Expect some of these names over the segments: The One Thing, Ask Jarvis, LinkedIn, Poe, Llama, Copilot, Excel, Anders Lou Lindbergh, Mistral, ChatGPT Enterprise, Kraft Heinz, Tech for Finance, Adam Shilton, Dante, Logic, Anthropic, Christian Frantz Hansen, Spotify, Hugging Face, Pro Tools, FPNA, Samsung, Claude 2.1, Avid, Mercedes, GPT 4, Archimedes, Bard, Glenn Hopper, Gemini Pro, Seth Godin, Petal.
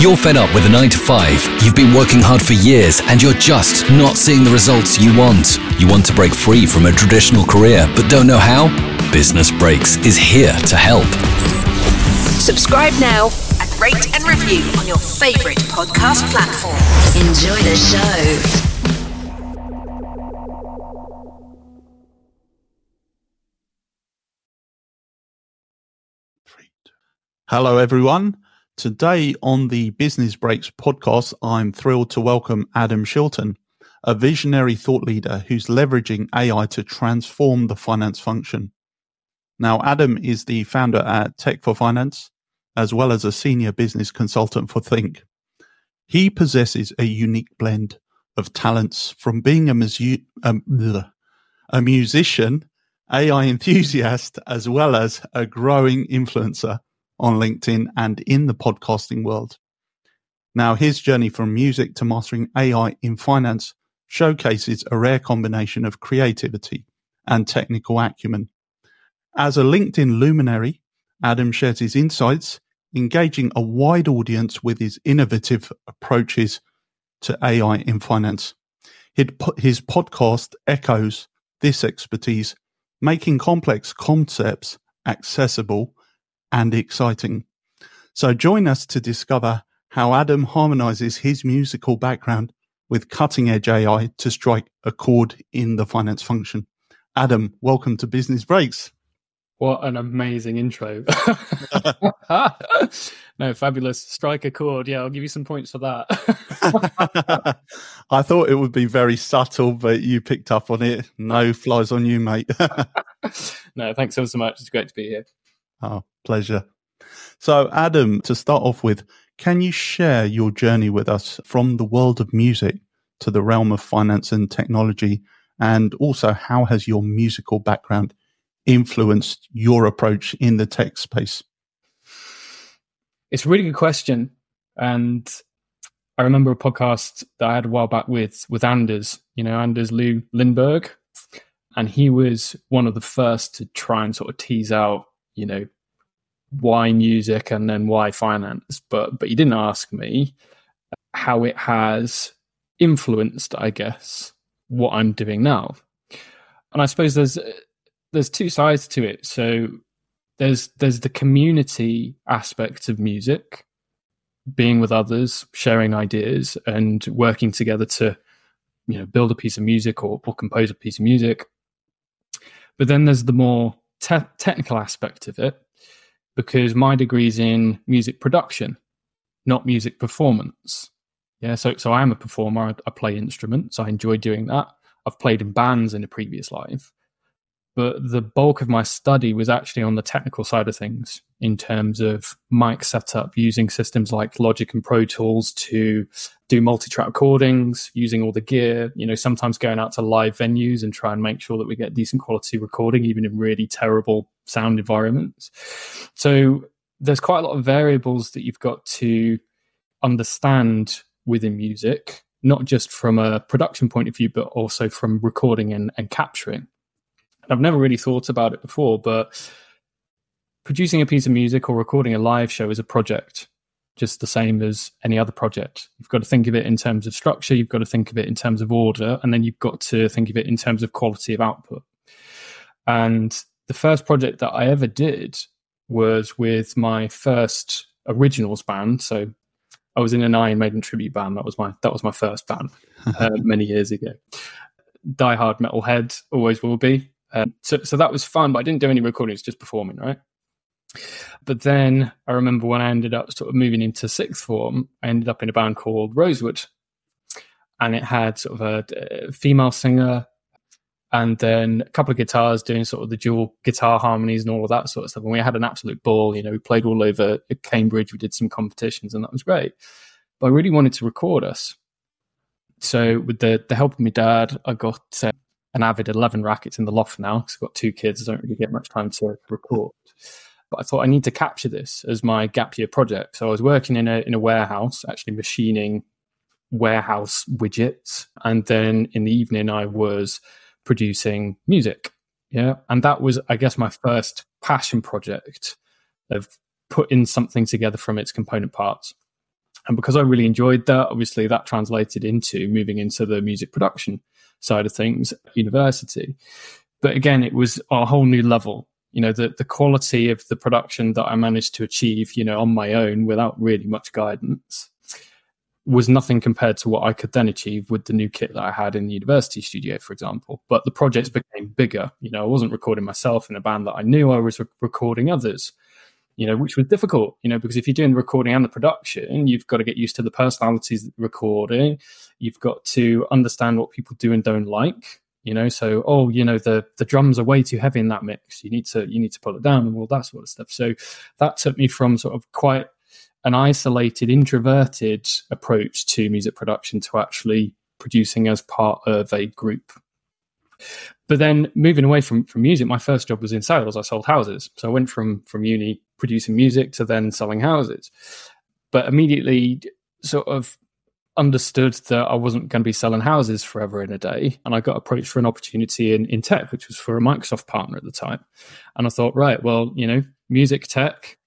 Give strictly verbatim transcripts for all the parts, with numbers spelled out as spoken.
You're fed up with a nine to five. You've been working hard for years and you're just not seeing the results you want. You want to break free from a traditional career but don't know how? Business Breaks is here to help. Subscribe now and rate and review on your favorite podcast platform. Enjoy the show. Hello, everyone. Today on the Business Breaks podcast, I'm thrilled to welcome Adam Shilton, a visionary thought leader who's leveraging A I to transform the finance function. Now, Adam is the founder at Tech for Finance, as well as a senior business consultant for Think. He possesses a unique blend of talents from being a, musu- um, a musician, A I enthusiast, as well as a growing influencer on LinkedIn and in the podcasting world. Now, his journey from music to mastering A I in finance showcases a rare combination of creativity and technical acumen. As a LinkedIn luminary, Adam shares his insights, engaging a wide audience with his innovative approaches to A I in finance. His podcast echoes this expertise, making complex concepts accessible and exciting. So join us to discover how Adam harmonizes his musical background with cutting-edge A I to strike a chord in the finance function. Adam, welcome to Business Breaks. What an amazing intro. No, fabulous. Strike a chord. Yeah, I'll give you some points for that. I thought it would be very subtle, but you picked up on it. No flies on you, mate. No, thanks so, so much. It's great to be here. Oh, pleasure. So, Adam, to start off with, can you share your journey with us from the world of music to the realm of finance and technology? And also, how has your musical background influenced your approach in the tech space? It's a really good question. And I remember a podcast that I had a while back with, with Anders, you know, Anders Lou Lindbergh. And he was one of the first to try and sort of tease out, you know, why music and then why finance, but but you didn't ask me how it has influenced, I guess, what I'm doing now. And I suppose there's there's two sides to it. So there's there's the community aspect of music, being with others, sharing ideas, and working together to, you know, build a piece of music or, or compose a piece of music. But then there's the more Te- technical aspect of it, because my degree's in music production, not music performance. Yeah, so so I am a performer. I, I play instruments. I enjoy doing that. I've played in bands in a previous life, but the bulk of my study was actually on the technical side of things in terms of mic setup, using systems like Logic and Pro Tools to do multi-track recordings, using all the gear, you know, sometimes going out to live venues and try and make sure that we get decent quality recording, even in really terrible sound environments. So there's quite a lot of variables that you've got to understand within music, not just from a production point of view, but also from recording and, and capturing. I've never really thought about it before, but producing a piece of music or recording a live show is a project, just the same as any other project. You've got to think of it in terms of structure, you've got to think of it in terms of order, and then you've got to think of it in terms of quality of output. And the first project that I ever did was with my first originals band. So I was in an Iron Maiden tribute band. That was my that was my first band uh, many years ago. Diehard metalhead, always will be. Um, so, so that was fun, but I didn't do any recording. It's just performing, right? But then I remember when I ended up sort of moving into sixth form, I ended up in a band called Rosewood, and it had sort of a, a female singer and then a couple of guitars doing sort of the dual guitar harmonies and all of that sort of stuff. And we had an absolute ball, you know, we played all over Cambridge, we did some competitions, and that was great. But I really wanted to record us. So with the, the help of my dad, I got... Uh, an Avid eleven rack. It's in the loft now because I've got two kids. I don't really get much time to record. But I thought I need to capture this as my gap year project. So I was working in a in a warehouse, actually machining warehouse widgets. And then in the evening, I was producing music. Yeah. And that was, I guess, my first passion project of putting something together from its component parts. And because I really enjoyed that, obviously that translated into moving into the music production side of things at university. But again, it was a whole new level. You know, the, the quality of the production that I managed to achieve, you know, on my own without really much guidance was nothing compared to what I could then achieve with the new kit that I had in the university studio, for example. But the projects became bigger. You know, I wasn't recording myself in a band that I knew. I was re- recording others, you know, which was difficult, you know, because if you're doing the recording and the production, you've got to get used to the personalities of the recording. You've got to understand what people do and don't like, you know, so, oh, you know, the, the drums are way too heavy in that mix. You need to, you need to pull it down and all that sort of stuff. So that took me from sort of quite an isolated, introverted approach to music production to actually producing as part of a group. But then moving away from, from music, my first job was in sales. I sold houses. So I went from, from uni producing music to then selling houses. But immediately sort of understood that I wasn't going to be selling houses forever in a day. And I got approached for an opportunity in, in tech, which was for a Microsoft partner at the time. And I thought, right, well, you know, music tech,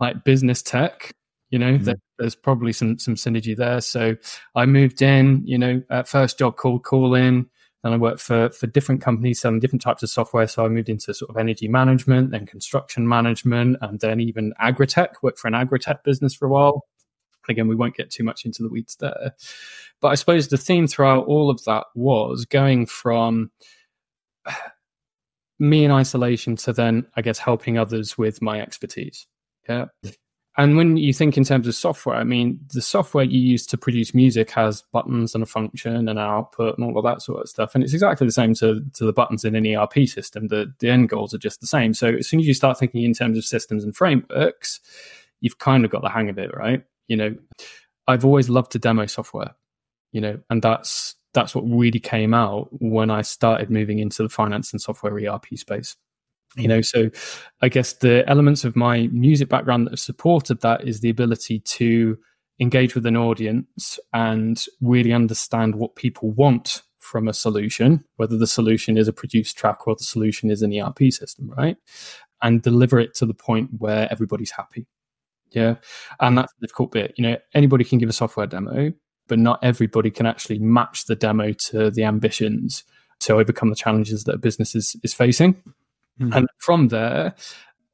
like business tech, you know, mm-hmm. there, there's probably some some synergy there. So I moved in, you know, at first job called call in. And I worked for, for different companies selling different types of software. So I moved into sort of energy management, then construction management, and then even agritech. Worked for an agritech business for a while. Again, we won't get too much into the weeds there. But I suppose the theme throughout all of that was going from me in isolation to then, I guess, helping others with my expertise. Yeah. And when you think in terms of software, I mean, the software you use to produce music has buttons and a function and an output and all of that sort of stuff. And it's exactly the same to, to the buttons in an E R P system. The, the end goals are just the same. So as soon as you start thinking in terms of systems and frameworks, you've kind of got the hang of it, right? You know, I've always loved to demo software, you know, and that's that's what really came out when I started moving into the finance and software E R P space. You know, so I guess the elements of my music background that have supported that is the ability to engage with an audience and really understand what people want from a solution, whether the solution is a produced track or the solution is an E R P system, right? And deliver it to the point where everybody's happy. Yeah. And that's the difficult bit. You know, anybody can give a software demo, but not everybody can actually match the demo to the ambitions to overcome the challenges that a business is, is facing. And from there,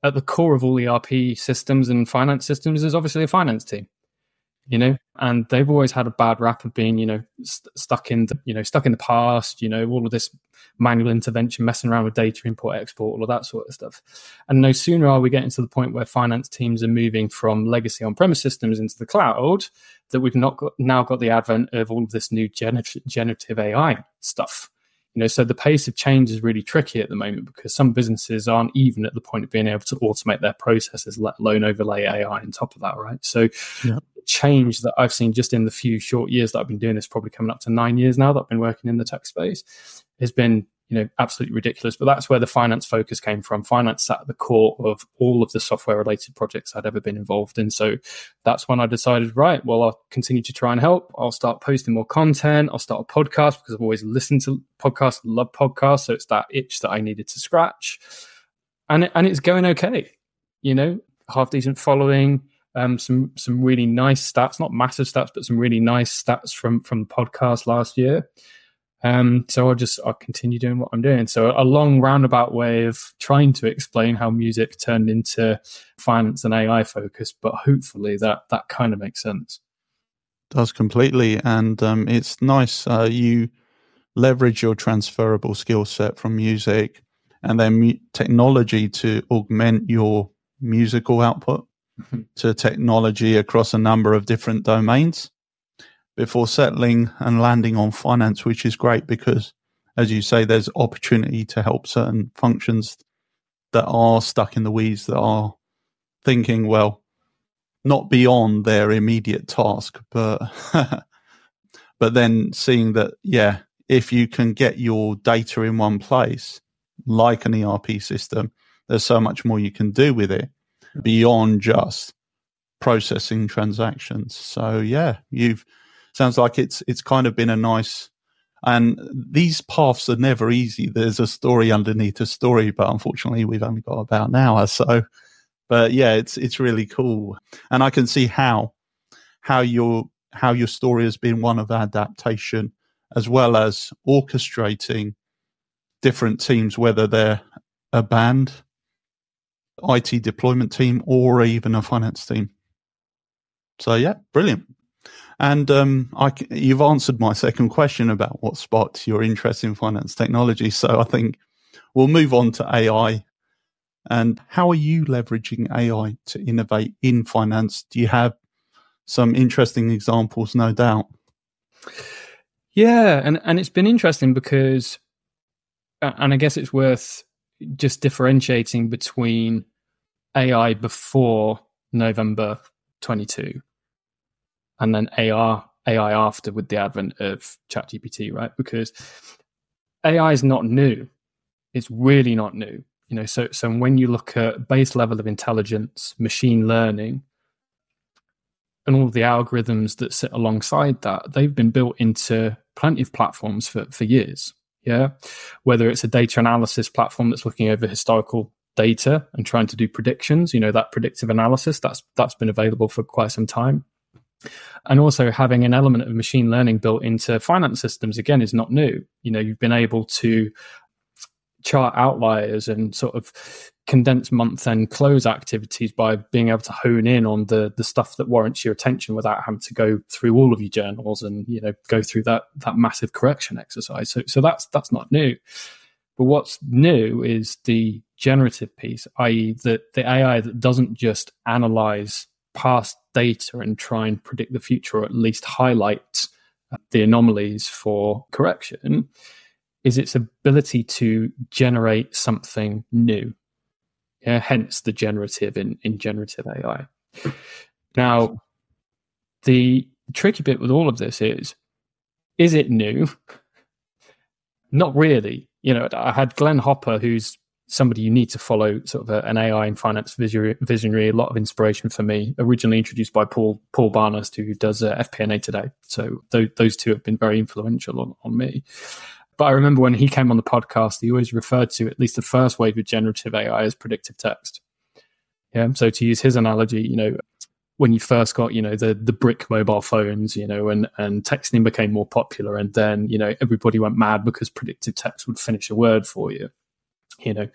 at the core of all E R P systems and finance systems is obviously a finance team, you know, and they've always had a bad rap of being, you know, st- stuck in the, you know, stuck in the past, you know, all of this manual intervention, messing around with data import, export, all of that sort of stuff. And no sooner are we getting to the point where finance teams are moving from legacy on-premise systems into the cloud that we've not got, now got the advent of all of this new gener- generative A I stuff. You know, so the pace of change is really tricky at the moment because some businesses aren't even at the point of being able to automate their processes, let alone overlay A I on top of that, right? So yeah. The change that I've seen just in the few short years that I've been doing this, probably coming up to nine years now that I've been working in the tech space, has been, you know, absolutely ridiculous. But that's where the finance focus came from. Finance sat at the core of all of the software-related projects I'd ever been involved in. So that's when I decided, right, well, I'll continue to try and help. I'll start posting more content. I'll start a podcast because I've always listened to podcasts, love podcasts. So it's that itch that I needed to scratch. And and it's going okay, you know, half-decent following, um, some some really nice stats, not massive stats, but some really nice stats from, from the podcast last year. Um, so I'll just I'll continue doing what I'm doing. So a long roundabout way of trying to explain how music turned into finance and A I focus, but hopefully that that kind of makes sense. Does completely, and um, it's nice uh, you leverage your transferable skill set from music and then mu- technology to augment your musical output mm-hmm. to technology across a number of different domains. Before settling and landing on finance, which is great because, as you say, there's opportunity to help certain functions that are stuck in the weeds, that are thinking, well, not beyond their immediate task, but but then seeing that, yeah, if you can get your data in one place, like an E R P system, there's so much more you can do with it beyond just processing transactions. So, yeah, you've... Sounds like it's it's kind of been a nice, and these paths are never easy. There's a story underneath a story, but unfortunately we've only got about an hour. So, but yeah, it's it's really cool, and I can see how how your how your story has been one of adaptation, as well as orchestrating different teams, whether they're a band, I T deployment team, or even a finance team. So yeah, brilliant. And um, I, you've answered my second question about what sparked your interest in finance technology. So I think we'll move on to A I. And how are you leveraging A I to innovate in finance? Do you have some interesting examples, no doubt? Yeah, and, and it's been interesting because, and I guess it's worth just differentiating between A I before November twenty-two and then A I after with the advent of ChatGPT, right? Because A I is not new. It's really not new. You know, so so when you look at base level of intelligence, machine learning, and all of the algorithms that sit alongside that, they've been built into plenty of platforms for, for years. Yeah. Whether it's a data analysis platform that's looking over historical data and trying to do predictions, you know, that predictive analysis, that's that's been available for quite some time. And also having an element of machine learning built into finance systems, again, is not new. You know, you've been able to chart outliers and sort of condense month-end close activities by being able to hone in on the the stuff that warrants your attention without having to go through all of your journals and, you know, go through that that massive correction exercise. So so that's that's not new. But what's new is the generative piece, that is the, the A I that doesn't just analyze past data and try and predict the future, or at least highlight the anomalies for correction, is its ability to generate something new. Yeah, hence the generative in, in generative A I. Now, the tricky bit with all of this is, is it new? Not really. You know, I had Glenn Hopper, who's somebody you need to follow, sort of a, an A I and finance visionary, a lot of inspiration for me, originally introduced by Paul Paul Barnast, who does uh, F P N A today. So th- those two have been very influential on, on me. But I remember when he came on the podcast, he always referred to at least the first wave of generative A I as predictive text. Yeah. So to use his analogy, you know, when you first got, you know, the the brick mobile phones, you know, and, and texting became more popular. And then, you know, everybody went mad because predictive text would finish a word for you. You know,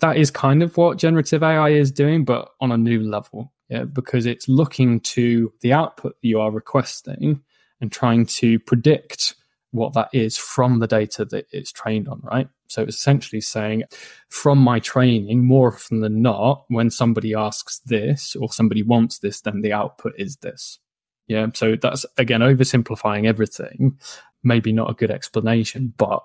that is kind of what generative A I is doing, but on a new level. Yeah. Because it's looking to the output that you are requesting and trying to predict what that is from the data that it's trained on, right? So it's essentially saying, from my training, more often than not, when somebody asks this or somebody wants this, then the output is this. Yeah. So that's, again, oversimplifying everything. Maybe not a good explanation, but,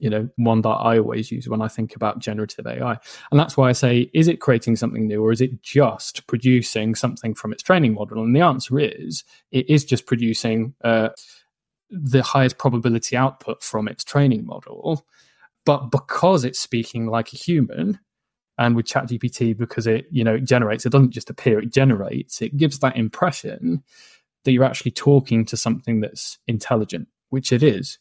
you know, one that I always use when I think about generative A I. And that's why I say, is it creating something new, or is it just producing something from its training model? And the answer is, it is just producing uh the highest probability output from its training model. But because it's speaking like a human, and with ChatGPT, because it, you know, it generates, it doesn't just appear, it generates, it gives that impression that you're actually talking to something that's intelligent, which it is.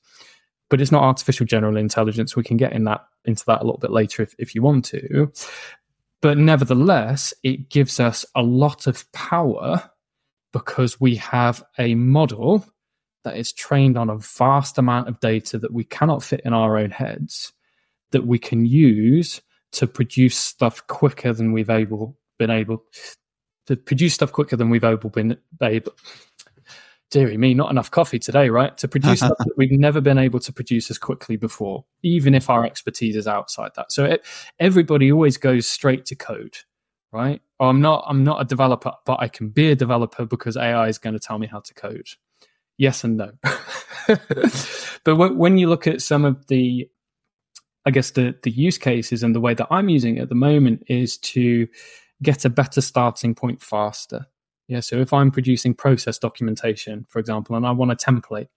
But it's not artificial general intelligence. We can get in that into that a little bit later if, if you want to. But nevertheless, it gives us a lot of power because we have a model that is trained on a vast amount of data that we cannot fit in our own heads, that we can use to produce stuff quicker than we've able been able to produce stuff quicker than we've able been able. Deary me, not enough coffee today, right? To produce stuff that we've never been able to produce as quickly before, even if our expertise is outside that. So it, everybody always goes straight to code, right? Oh, I'm not, I'm not a developer, but I can be a developer because A I is going to tell me how to code. Yes and no. But when you look at some of the, I guess, the, the use cases and the way that I'm using it at the moment is to get a better starting point faster. Yeah. So if I'm producing process documentation, for example, and I want a template,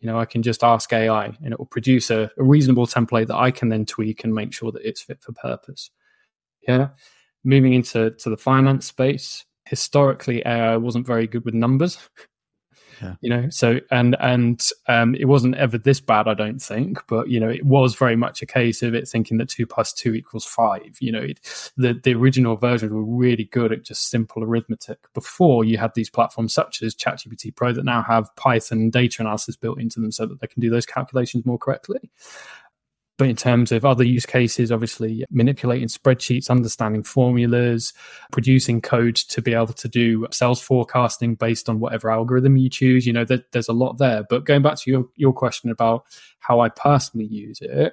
you know, I can just ask A I and it will produce a, a reasonable template that I can then tweak and make sure that it's fit for purpose. Yeah. Moving into to the finance space, historically, A I wasn't very good with numbers. yeah. you know, so and and um, it wasn't ever this bad, I don't think. But, you know, it was very much a case of it thinking that two plus two equals five. You know, it, the, the original versions were really good at just simple arithmetic before you had these platforms such as ChatGPT Pro that now have Python data analysis built into them so that they can do those calculations more correctly. But in terms of other use cases, obviously manipulating spreadsheets, understanding formulas, producing code to be able to do sales forecasting based on whatever algorithm you choose, you know, there, there's a lot there. But going back to your, your question about how I personally use it,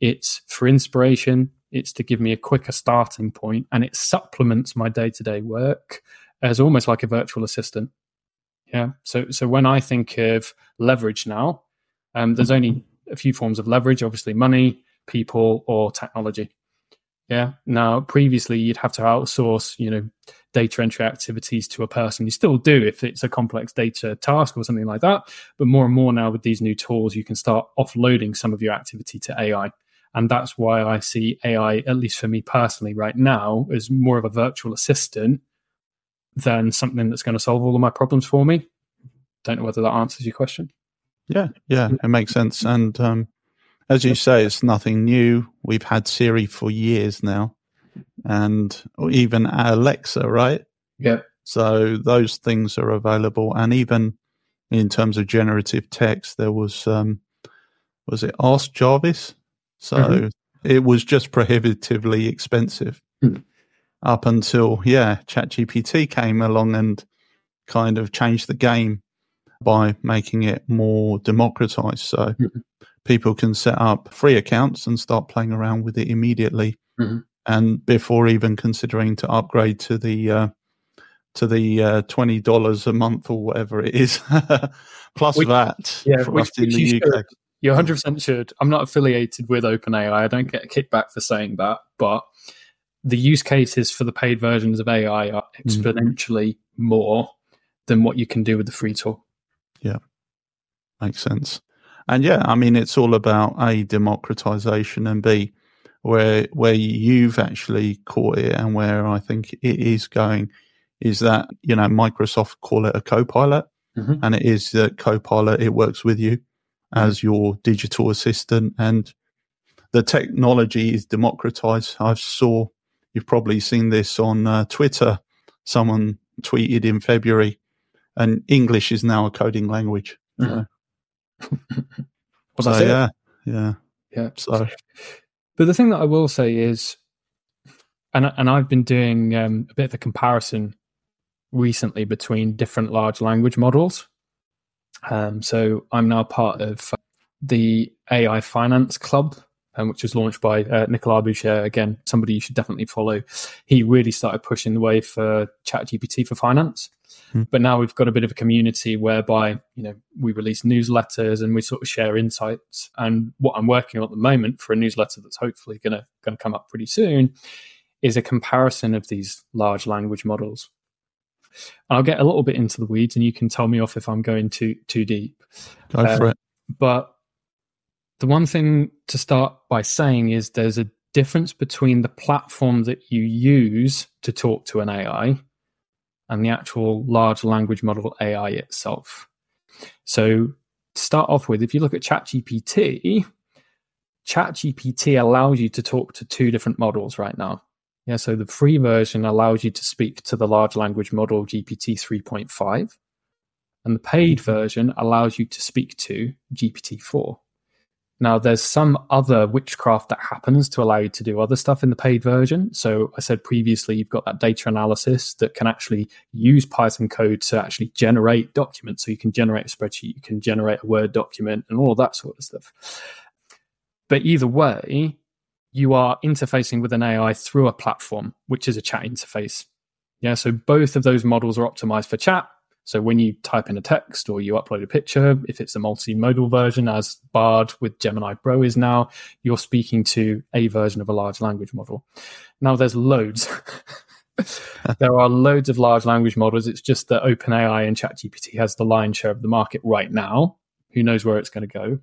it's for inspiration, it's to give me a quicker starting point, and it supplements my day-to-day work as almost like a virtual assistant. Yeah. So, so when I think of leverage now, um, there's only a few forms of leverage, obviously money, people, or technology. Yeah. Now, previously, you'd have to outsource, you know, data entry activities to a person. You still do if it's a complex data task or something like that. But more and more now with these new tools, you can start offloading some of your activity to A I. And that's why I see A I, at least for me personally right now, as more of a virtual assistant than something that's going to solve all of my problems for me. Don't know whether that answers your question. Yeah, yeah, it makes sense. And um, as you say, it's nothing new. We've had Siri for years now, and or even Alexa, right? Yeah. So those things are available. And even in terms of generative text, there was, um, was it Ask Jarvis? So mm-hmm. it was just prohibitively expensive mm. up until, yeah, ChatGPT came along and kind of changed the game by making it more democratized. So mm-hmm. people can set up free accounts and start playing around with it immediately. Mm-hmm. And before even considering to upgrade to the uh, to the uh, twenty dollars a month or whatever it is, plus which, V A T yeah, for which, us in the U K. Should. You're one hundred percent should. I'm not affiliated with OpenAI. I don't get a kickback for saying that. But the use cases for the paid versions of A I are exponentially mm-hmm. more than what you can do with the free tool. Yeah, makes sense. And yeah, I mean, it's all about A, democratization, and B, where where you've actually caught it and where I think it is going is that, you know, Microsoft call it a co-pilot, mm-hmm. and it is that co-pilot, it works with you as your digital assistant, and the technology is democratized. I saw, you've probably seen this on uh, Twitter, someone tweeted in February, and English is now a coding language. Mm-hmm. Was so, I yeah, yeah, yeah. So, but the thing that I will say is, and and I've been doing um, a bit of a comparison recently between different large language models. Um, so I'm now part of the A I Finance Club, Um, which was launched by uh, Nicolas Boucher, again, somebody you should definitely follow. He really started pushing the way for ChatGPT for finance. Mm. But now we've got a bit of a community whereby, you know, we release newsletters and we sort of share insights. And what I'm working on at the moment for a newsletter that's hopefully going to going to come up pretty soon is a comparison of these large language models. And I'll get a little bit into the weeds, and you can tell me off if I'm going too too deep. Go um, for it. But the one thing to start by saying is there's a difference between the platform that you use to talk to an A I and the actual large language model A I itself. So to start off with, if you look at ChatGPT, ChatGPT allows you to talk to two different models right now. Yeah, so the free version allows you to speak to the large language model G P T three point five, and the paid version allows you to speak to G P T four. Now, there's some other witchcraft that happens to allow you to do other stuff in the paid version. So I said previously, you've got that data analysis that can actually use Python code to actually generate documents. So you can generate a spreadsheet, you can generate a Word document, and all of that sort of stuff. But either way, you are interfacing with an A I through a platform, which is a chat interface. Yeah. So both of those models are optimized for chat. So when you type in a text or you upload a picture, if it's a multimodal version, as Bard with Gemini Pro is now, you're speaking to a version of a large language model. Now, there's loads. There are loads of large language models. It's just that OpenAI and ChatGPT has the lion's share of the market right now. Who knows where it's going to go?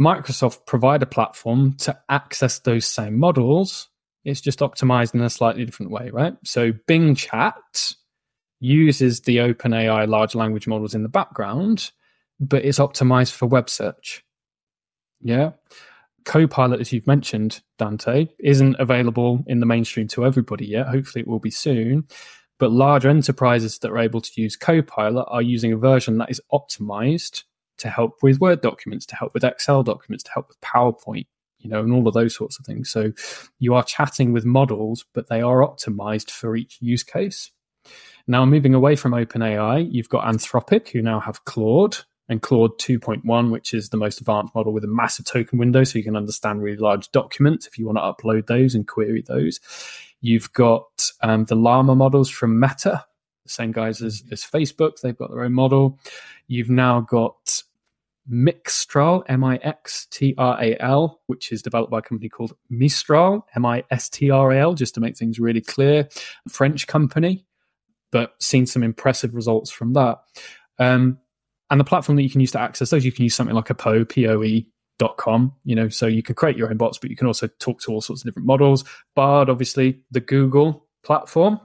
Microsoft provide a platform to access those same models. It's just optimized in a slightly different way, right? So Bing Chat uses the OpenAI large language models in the background, but it's optimized for web search. Yeah. Copilot, as you've mentioned, Dante, isn't available in the mainstream to everybody yet. Hopefully it will be soon. But large enterprises that are able to use Copilot are using a version that is optimized to help with Word documents, to help with Excel documents, to help with PowerPoint, you know, and all of those sorts of things. So you are chatting with models, but they are optimized for each use case. Now, moving away from OpenAI, you've got Anthropic, who now have Claude, and Claude two point one, which is the most advanced model with a massive token window, so you can understand really large documents if you want to upload those and query those. You've got um, the Llama models from Meta, the same guys as, as Facebook. They've got their own model. You've now got Mixtral, M I X T R A L, which is developed by a company called Mistral, M I S T R A L, just to make things really clear, a French company, but seen some impressive results from that. Um, and the platform that you can use to access those, you can use something like a Poe, P O E, dot com, you know, so you can create your own bots, but you can also talk to all sorts of different models. Bard, obviously, the Google platform,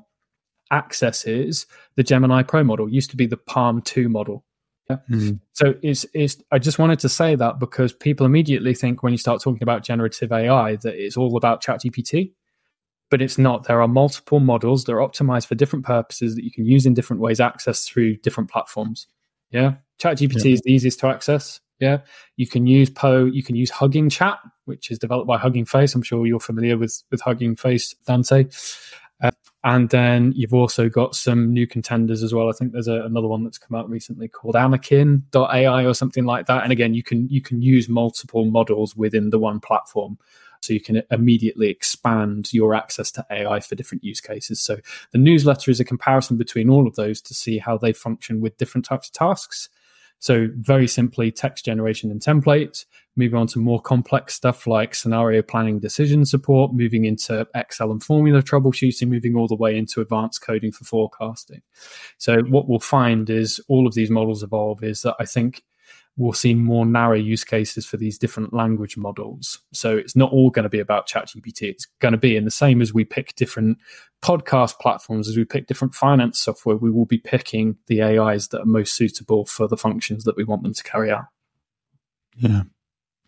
accesses the Gemini Pro model, used to be the Palm two model. Yeah. Mm-hmm. So it's, it's, I just wanted to say that because people immediately think when you start talking about generative A I that it's all about ChatGPT, but it's not. There are multiple models that are optimized for different purposes that you can use in different ways, accessed through different platforms. Yeah. ChatGPT yeah. is the easiest to access. Yeah. You can use Poe, you can use Hugging Chat, which is developed by Hugging Face. I'm sure you're familiar with, with Hugging Face, Dante. Uh, and then you've also got some new contenders as well. I think there's a, another one that's come out recently called Anakin dot A I or something like that. And again, you can you can use multiple models within the one platform. So you can immediately expand your access to A I for different use cases. So the newsletter is a comparison between all of those to see how they function with different types of tasks. So very simply, text generation and templates, moving on to more complex stuff like scenario planning, decision support, moving into Excel and formula troubleshooting, moving all the way into advanced coding for forecasting. So what we'll find is all of these models evolve is that I think we'll see more narrow use cases for these different language models. So it's not all going to be about ChatGPT. It's going to be, in the same as we pick different podcast platforms, as we pick different finance software, we will be picking the A Is that are most suitable for the functions that we want them to carry out. Yeah,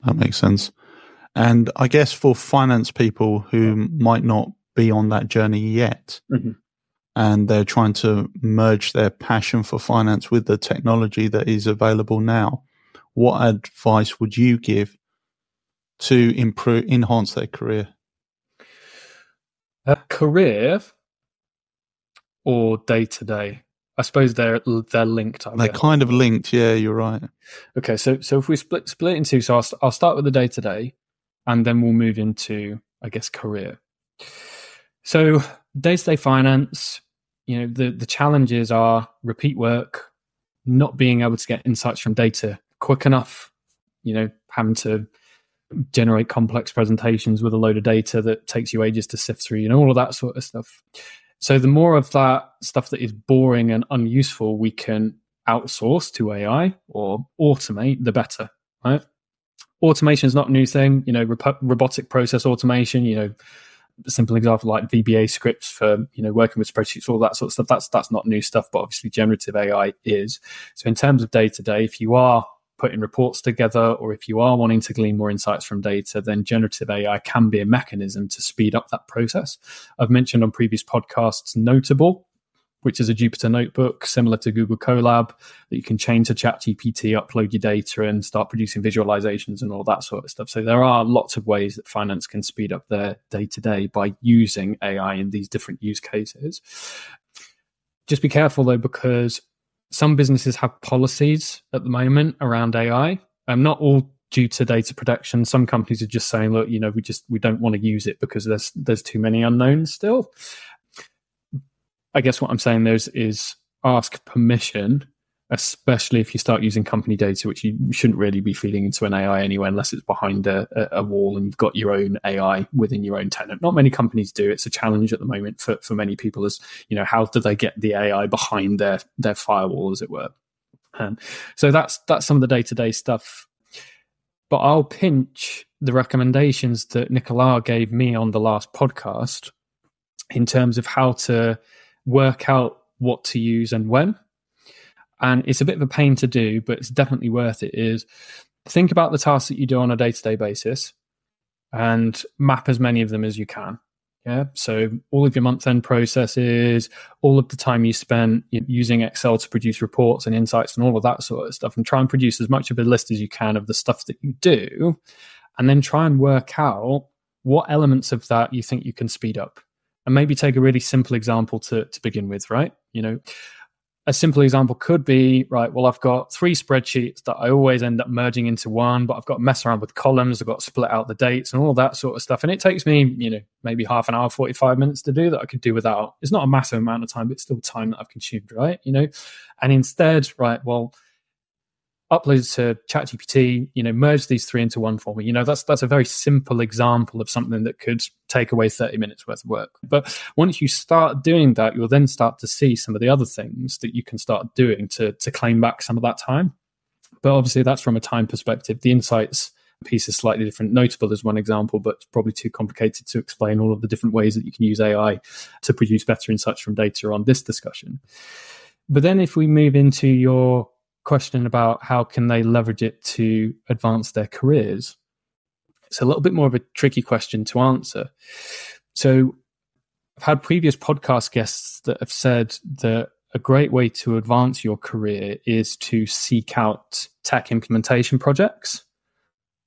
that makes sense. And I guess for finance people who might not be on that journey yet, mm-hmm. and they're trying to merge their passion for finance with the technology that is available now, what advice would you give to improve, enhance their career? A career or day-to-day? I suppose they're they're linked. They're kind of linked, yeah, you're right. Okay, so so if we split split into, so I'll, I'll start with the day-to-day, and then we'll move into, I guess, career. So day-to-day finance, you know, the, the challenges are repeat work, not being able to get insights from data quick enough, you know, having to generate complex presentations with a load of data that takes you ages to sift through, you know, all of that sort of stuff. So the more of that stuff that is boring and unuseful we can outsource to A I or automate, the better, right? Automation is not a new thing, you know, rep- robotic process automation, you know, a simple example like V B A scripts for, you know, working with spreadsheets, all that sort of stuff. That's, that's not new stuff, but obviously generative A I is. So in terms of day-to-day, if you are putting reports together, or if you are wanting to glean more insights from data, then generative A I can be a mechanism to speed up that process. I've mentioned on previous podcasts Notable, which is a Jupyter notebook similar to Google Colab that you can chain to ChatGPT, upload your data and start producing visualizations and all that sort of stuff. So there are lots of ways that finance can speed up their day-to-day by using A I in these different use cases. Just be careful though, because some businesses have policies at the moment around A I. Um, not all due to data protection. Some companies are just saying, look, you know, we just we don't want to use it because there's there's too many unknowns still. I guess what I'm saying there is, is ask permission, especially if you start using company data, which you shouldn't really be feeding into an A I anyway, unless it's behind a, a wall and you've got your own A I within your own tenant. Not many companies do. It's a challenge at the moment for, for many people is, you know, how do they get the A I behind their, their firewall, as it were? Um, so that's, that's some of the day-to-day stuff. But I'll pinch the recommendations that Nicolas gave me on the last podcast in terms of how to work out what to use and when. And it's a bit of a pain to do, but it's definitely worth it, is think about the tasks that you do on a day-to-day basis and map as many of them as you can. Yeah. So all of your month-end processes, all of the time you spend using Excel to produce reports and insights and all of that sort of stuff, and try and produce as much of a list as you can of the stuff that you do, and then try and work out what elements of that you think you can speed up. And maybe take a really simple example to, to begin with, right? You know, a simple example could be, right, well, I've got three spreadsheets that I always end up merging into one, but I've got to mess around with columns, I've got to split out the dates and all that sort of stuff. And it takes me, you know, maybe half an hour, forty-five minutes to do that. I could do without. It's not a massive amount of time, but it's still time that I've consumed, right? You know, and instead, right, well, upload to ChatGPT, you know, merge these three into one for me. You know, that's that's a very simple example of something that could take away thirty minutes worth of work. But once you start doing that, you'll then start to see some of the other things that you can start doing to, to claim back some of that time. But obviously that's from a time perspective. The insights piece is slightly different. Notable is one example, but it's probably too complicated to explain all of the different ways that you can use A I to produce better insights from data on this discussion. But then if we move into your question about how can they leverage it to advance their careers, it's a little bit more of a tricky question to answer. So I've had previous podcast guests that have said that a great way to advance your career is to seek out tech implementation projects,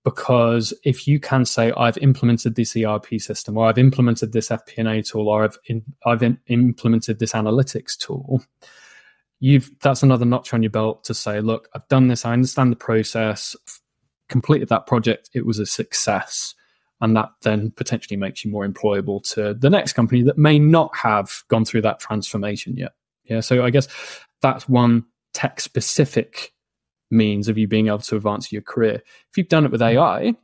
because if you can say, I've implemented this E R P system, or I've implemented this F P N A tool, or I've, in, I've in, implemented this analytics tool, You've that's another notch on your belt to say, look, I've done this, I understand the process, I've completed that project, it was a success. And that then potentially makes you more employable to the next company that may not have gone through that transformation yet. Yeah. So I guess that's one tech-specific means of you being able to advance your career. If you've done it with A I,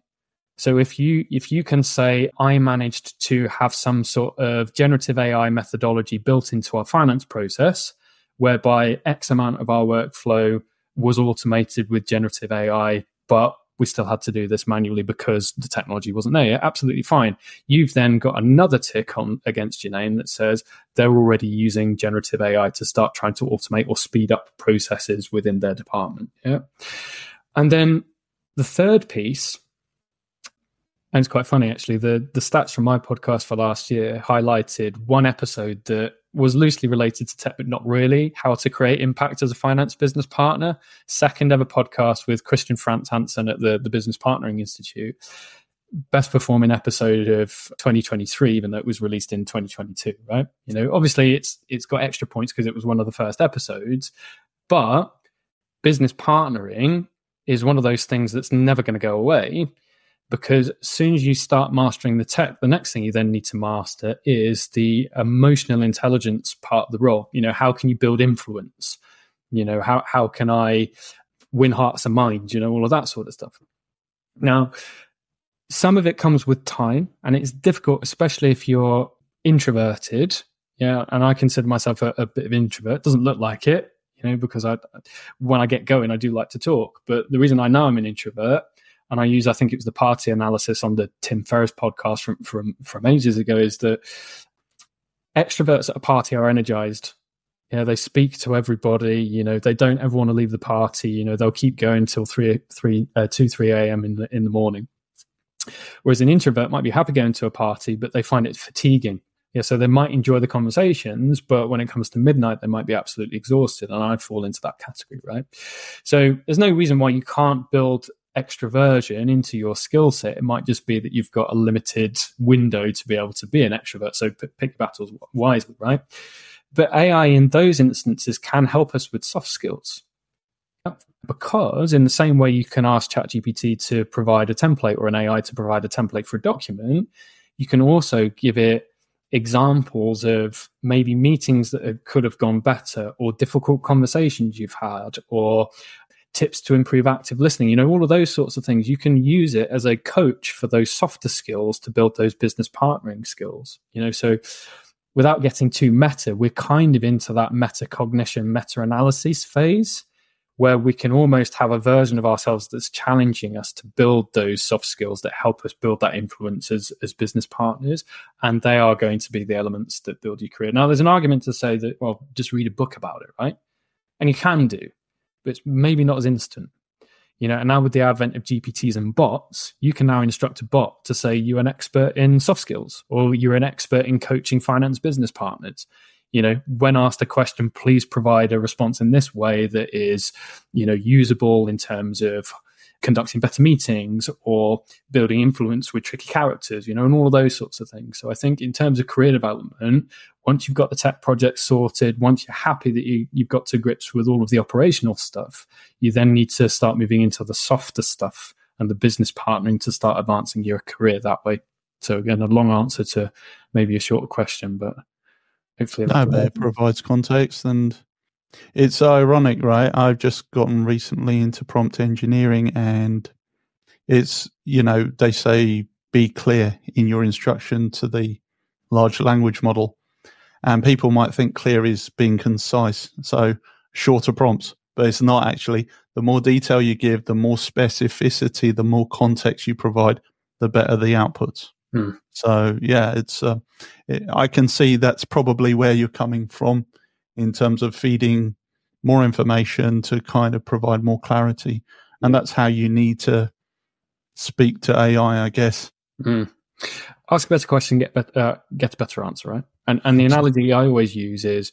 so if you if you can say, I managed to have some sort of generative A I methodology built into our finance process, whereby X amount of our workflow was automated with generative A I, but we still had to do this manually because the technology wasn't there yet. Absolutely fine. You've then got another tick on against your name that says they're already using generative A I to start trying to automate or speed up processes within their department. Yeah. And then the third piece, and it's quite funny actually, the, the stats from my podcast for last year highlighted one episode that was loosely related to tech, but not really, how to create impact as a finance business partner. Second ever podcast with Christian Frantz Hansen at the, the Business Partnering Institute. Best performing episode of twenty twenty-three, even though it was released in twenty twenty-two, right? You know, obviously it's it's got extra points because it was one of the first episodes, but business partnering is one of those things that's never going to go away. Because as soon as you start mastering the tech, the next thing you then need to master is the emotional intelligence part of the role. You know, how can you build influence? You know, how how can I win hearts and minds? You know, all of that sort of stuff. Now, some of it comes with time, and it's difficult, especially if you're introverted. Yeah, and I consider myself a, a bit of introvert. It doesn't look like it, you know, because I when I get going, I do like to talk. But the reason I know I'm an introvert, and I use, I think it was the party analysis on the Tim Ferriss podcast from, from, from ages ago, is that extroverts at a party are energized. Yeah, they speak to everybody. You know, they don't ever want to leave the party. You know, they'll keep going till three, three, uh, two, three a m in the in the morning. Whereas an introvert might be happy going to a party, but they find it fatiguing. Yeah, so they might enjoy the conversations, but when it comes to midnight, they might be absolutely exhausted. And I fall into that category, right? So there's no reason why you can't build extroversion into your skill set. It might just be that you've got a limited window to be able to be an extrovert, so p- pick battles wisely, right? But A I in those instances can help us with soft skills, because in the same way you can ask ChatGPT to provide a template, or an A I to provide a template for a document, you can also give it examples of maybe meetings that could have gone better, or difficult conversations you've had, or tips to improve active listening, you know, all of those sorts of things. You can use it as a coach for those softer skills to build those business partnering skills, you know. So without getting too meta, we're kind of into that metacognition, meta-analysis phase where we can almost have a version of ourselves that's challenging us to build those soft skills that help us build that influence as, as business partners. And they are going to be the elements that build your career. Now, there's an argument to say that, well, just read a book about it, right? And you can do, but it's maybe not as instant. You know, and now with the advent of G P Ts and bots, you can now instruct a bot to say you're an expert in soft skills, or you're an expert in coaching finance business partners. You know, when asked a question, please provide a response in this way that is, you know, usable in terms of conducting better meetings or building influence with tricky characters, you know, and all of those sorts of things. So I think in terms of career development, once you've got the tech project sorted, once you're happy that you, you've got to grips with all of the operational stuff, you then need to start moving into the softer stuff and the business partnering to start advancing your career that way. So again, a long answer to maybe a shorter question, but hopefully that no, provides context. And it's ironic, right? I've just gotten recently into prompt engineering, and it's, you know, they say be clear in your instruction to the large language model. And people might think clear is being concise, so shorter prompts, but it's not actually. The more detail you give, the more specificity, the more context you provide, the better the outputs. Hmm. So, yeah, it's. Uh, it, I can see that's probably where you're coming from, in terms of feeding more information to kind of provide more clarity. And that's how you need to speak to A I, I guess. Mm. Ask a better question, get, bet- uh, get a better answer, right? And, and the analogy I always use is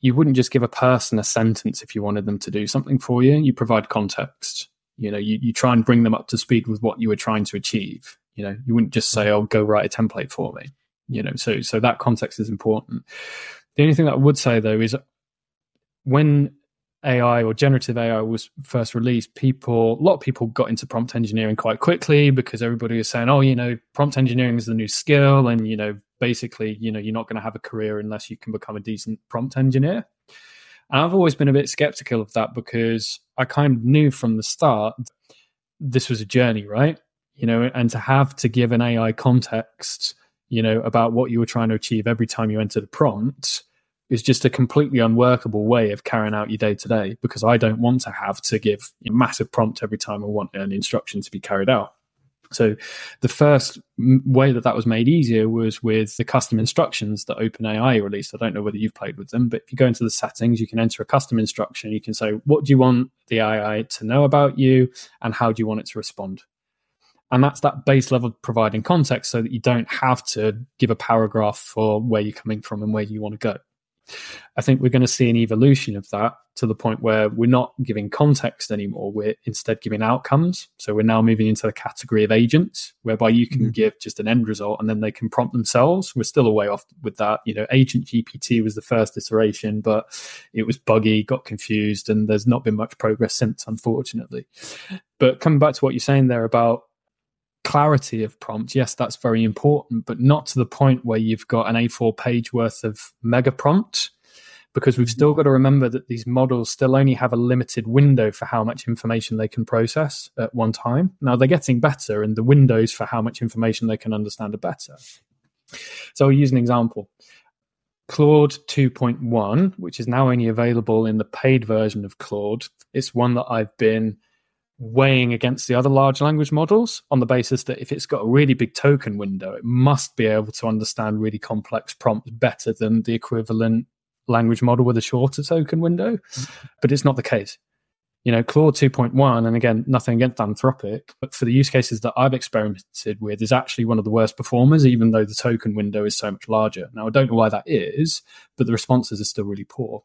you wouldn't just give a person a sentence if you wanted them to do something for you. You provide context. You know, you, you try and bring them up to speed with what you were trying to achieve. You know, you wouldn't just say, oh, go write a template for me. You know, so so that context is important. The only thing that I would say, though, is when A I or generative A I was first released, people, a lot of people got into prompt engineering quite quickly because everybody was saying, oh, you know, prompt engineering is the new skill. And, you know, basically, you know, you're not going to have a career unless you can become a decent prompt engineer. And I've always been a bit skeptical of that because I kind of knew from the start this was a journey, right? You know, and to have to give an A I context, you know, about what you were trying to achieve every time you entered a prompt is just a completely unworkable way of carrying out your day-to-day, because I don't want to have to give a massive prompt every time I want an instruction to be carried out. So the first way that that was made easier was with the custom instructions that OpenAI released. I don't know whether you've played with them, but if you go into the settings, you can enter a custom instruction. You can say, what do you want the A I to know about you and how do you want it to respond? And that's that base level of providing context so that you don't have to give a paragraph for where you're coming from and where you want to go. I think we're going to see an evolution of that to the point where we're not giving context anymore. We're instead giving outcomes. So we're now moving into the category of agents, whereby you can mm-hmm. give just an end result and then they can prompt themselves. We're still a way off with that. You know, Agent G P T was the first iteration, but it was buggy, got confused, and there's not been much progress since, unfortunately. But coming back to what you're saying there about clarity of prompt, yes, that's very important, but not to the point where you've got an A four page worth of mega prompt, because we've still got to remember that these models still only have a limited window for how much information they can process at one time. Now they're getting better, and the windows for how much information they can understand are better. So I'll use an example. Claude two point one, which is now only available in the paid version of Claude, it's one that I've been weighing against the other large language models on the basis that if it's got a really big token window, it must be able to understand really complex prompts better than the equivalent language model with a shorter token window. Mm-hmm. But it's not the case. You know, Claude two point one, and again, nothing against Anthropic, but for the use cases that I've experimented with, is actually one of the worst performers, even though the token window is so much larger. Now, I don't know why that is, but the responses are still really poor.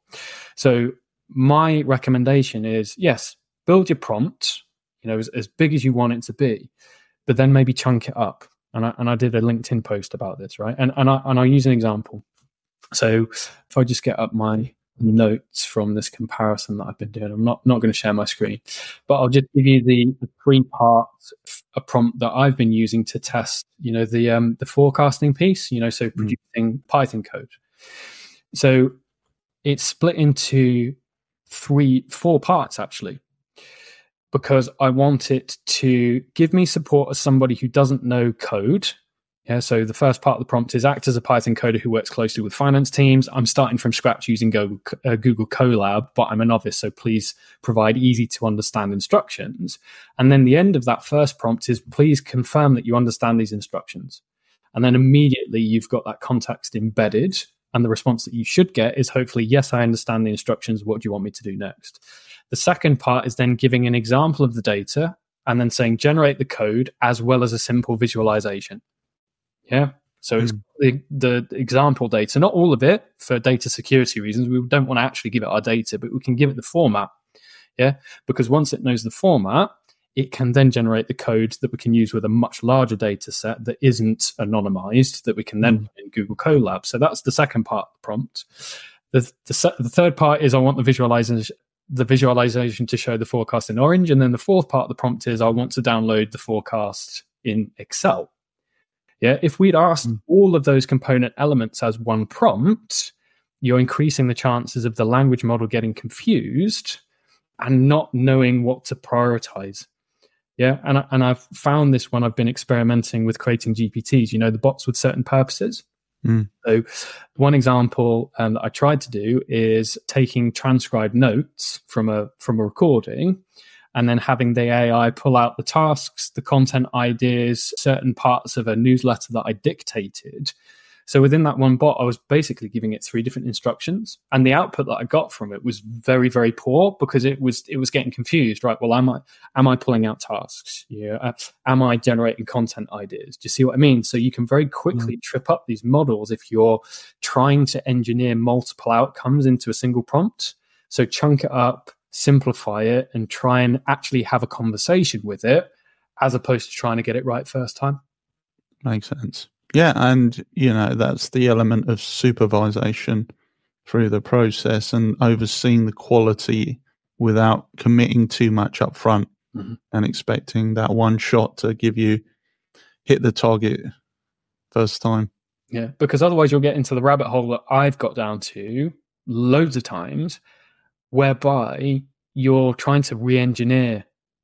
So my recommendation is, yes, build your prompt, you know, as, as big as you want it to be, but then maybe chunk it up. And I, and I did a LinkedIn post about this, right? And and, I, and I'll use an example. So if I just get up my notes from this comparison that I've been doing, I'm not, not going to share my screen, but I'll just give you the, the three parts of a prompt that I've been using to test, you know, the um, the forecasting piece, you know, so producing mm. Python code. So it's split into three, four parts actually, because I want it to give me support as somebody who doesn't know code Yeah, so the first part of the prompt is act as a Python coder who works closely with finance teams. I'm starting from scratch using Google, uh, Google Colab, but I'm a novice, so please provide easy to understand instructions. And then the end of that first prompt is please confirm that you understand these instructions. And then immediately you've got that context embedded. And the response that you should get is hopefully, yes, I understand the instructions. What do you want me to do next? The second part is then giving an example of the data and then saying generate the code as well as a simple visualization. Yeah. So it's mm. the, the example data, not all of it for data security reasons. We don't want to actually give it our data, but we can give it the format. Yeah. Because once it knows the format, it can then generate the code that we can use with a much larger data set that isn't anonymized that we can then put in Google Colab. So that's the second part of the prompt. The, the, the third part is I want the visualization, the visualization to show the forecast in orange. And then the fourth part of the prompt is I want to download the forecast in Excel. Yeah, if we'd asked mm. all of those component elements as one prompt, you're increasing the chances of the language model getting confused and not knowing what to prioritize. Yeah, and, I, and I've found this when I've been experimenting with creating G P Ts, you know, the bots with certain purposes. Mm. So one example um, that I tried to do is taking transcribed notes from a from a recording and then having the A I pull out the tasks, the content ideas, certain parts of a newsletter that I dictated. So within that one bot, I was basically giving it three different instructions. And the output that I got from it was very, very poor because it was it was getting confused, right? Well, am I am I pulling out tasks? Yeah. Uh, am I generating content ideas? Do you see what I mean? So you can very quickly mm. trip up these models if you're trying to engineer multiple outcomes into a single prompt. So chunk it up, simplify it, and try and actually have a conversation with it as opposed to trying to get it right first time. Makes sense. Yeah, and you know, that's the element of supervisation through the process and overseeing the quality without committing too much up front mm-hmm. and expecting that one shot to give you hit the target first time. Yeah, because otherwise you'll get into the rabbit hole that I've got down to loads of times, whereby you're trying to re-engineer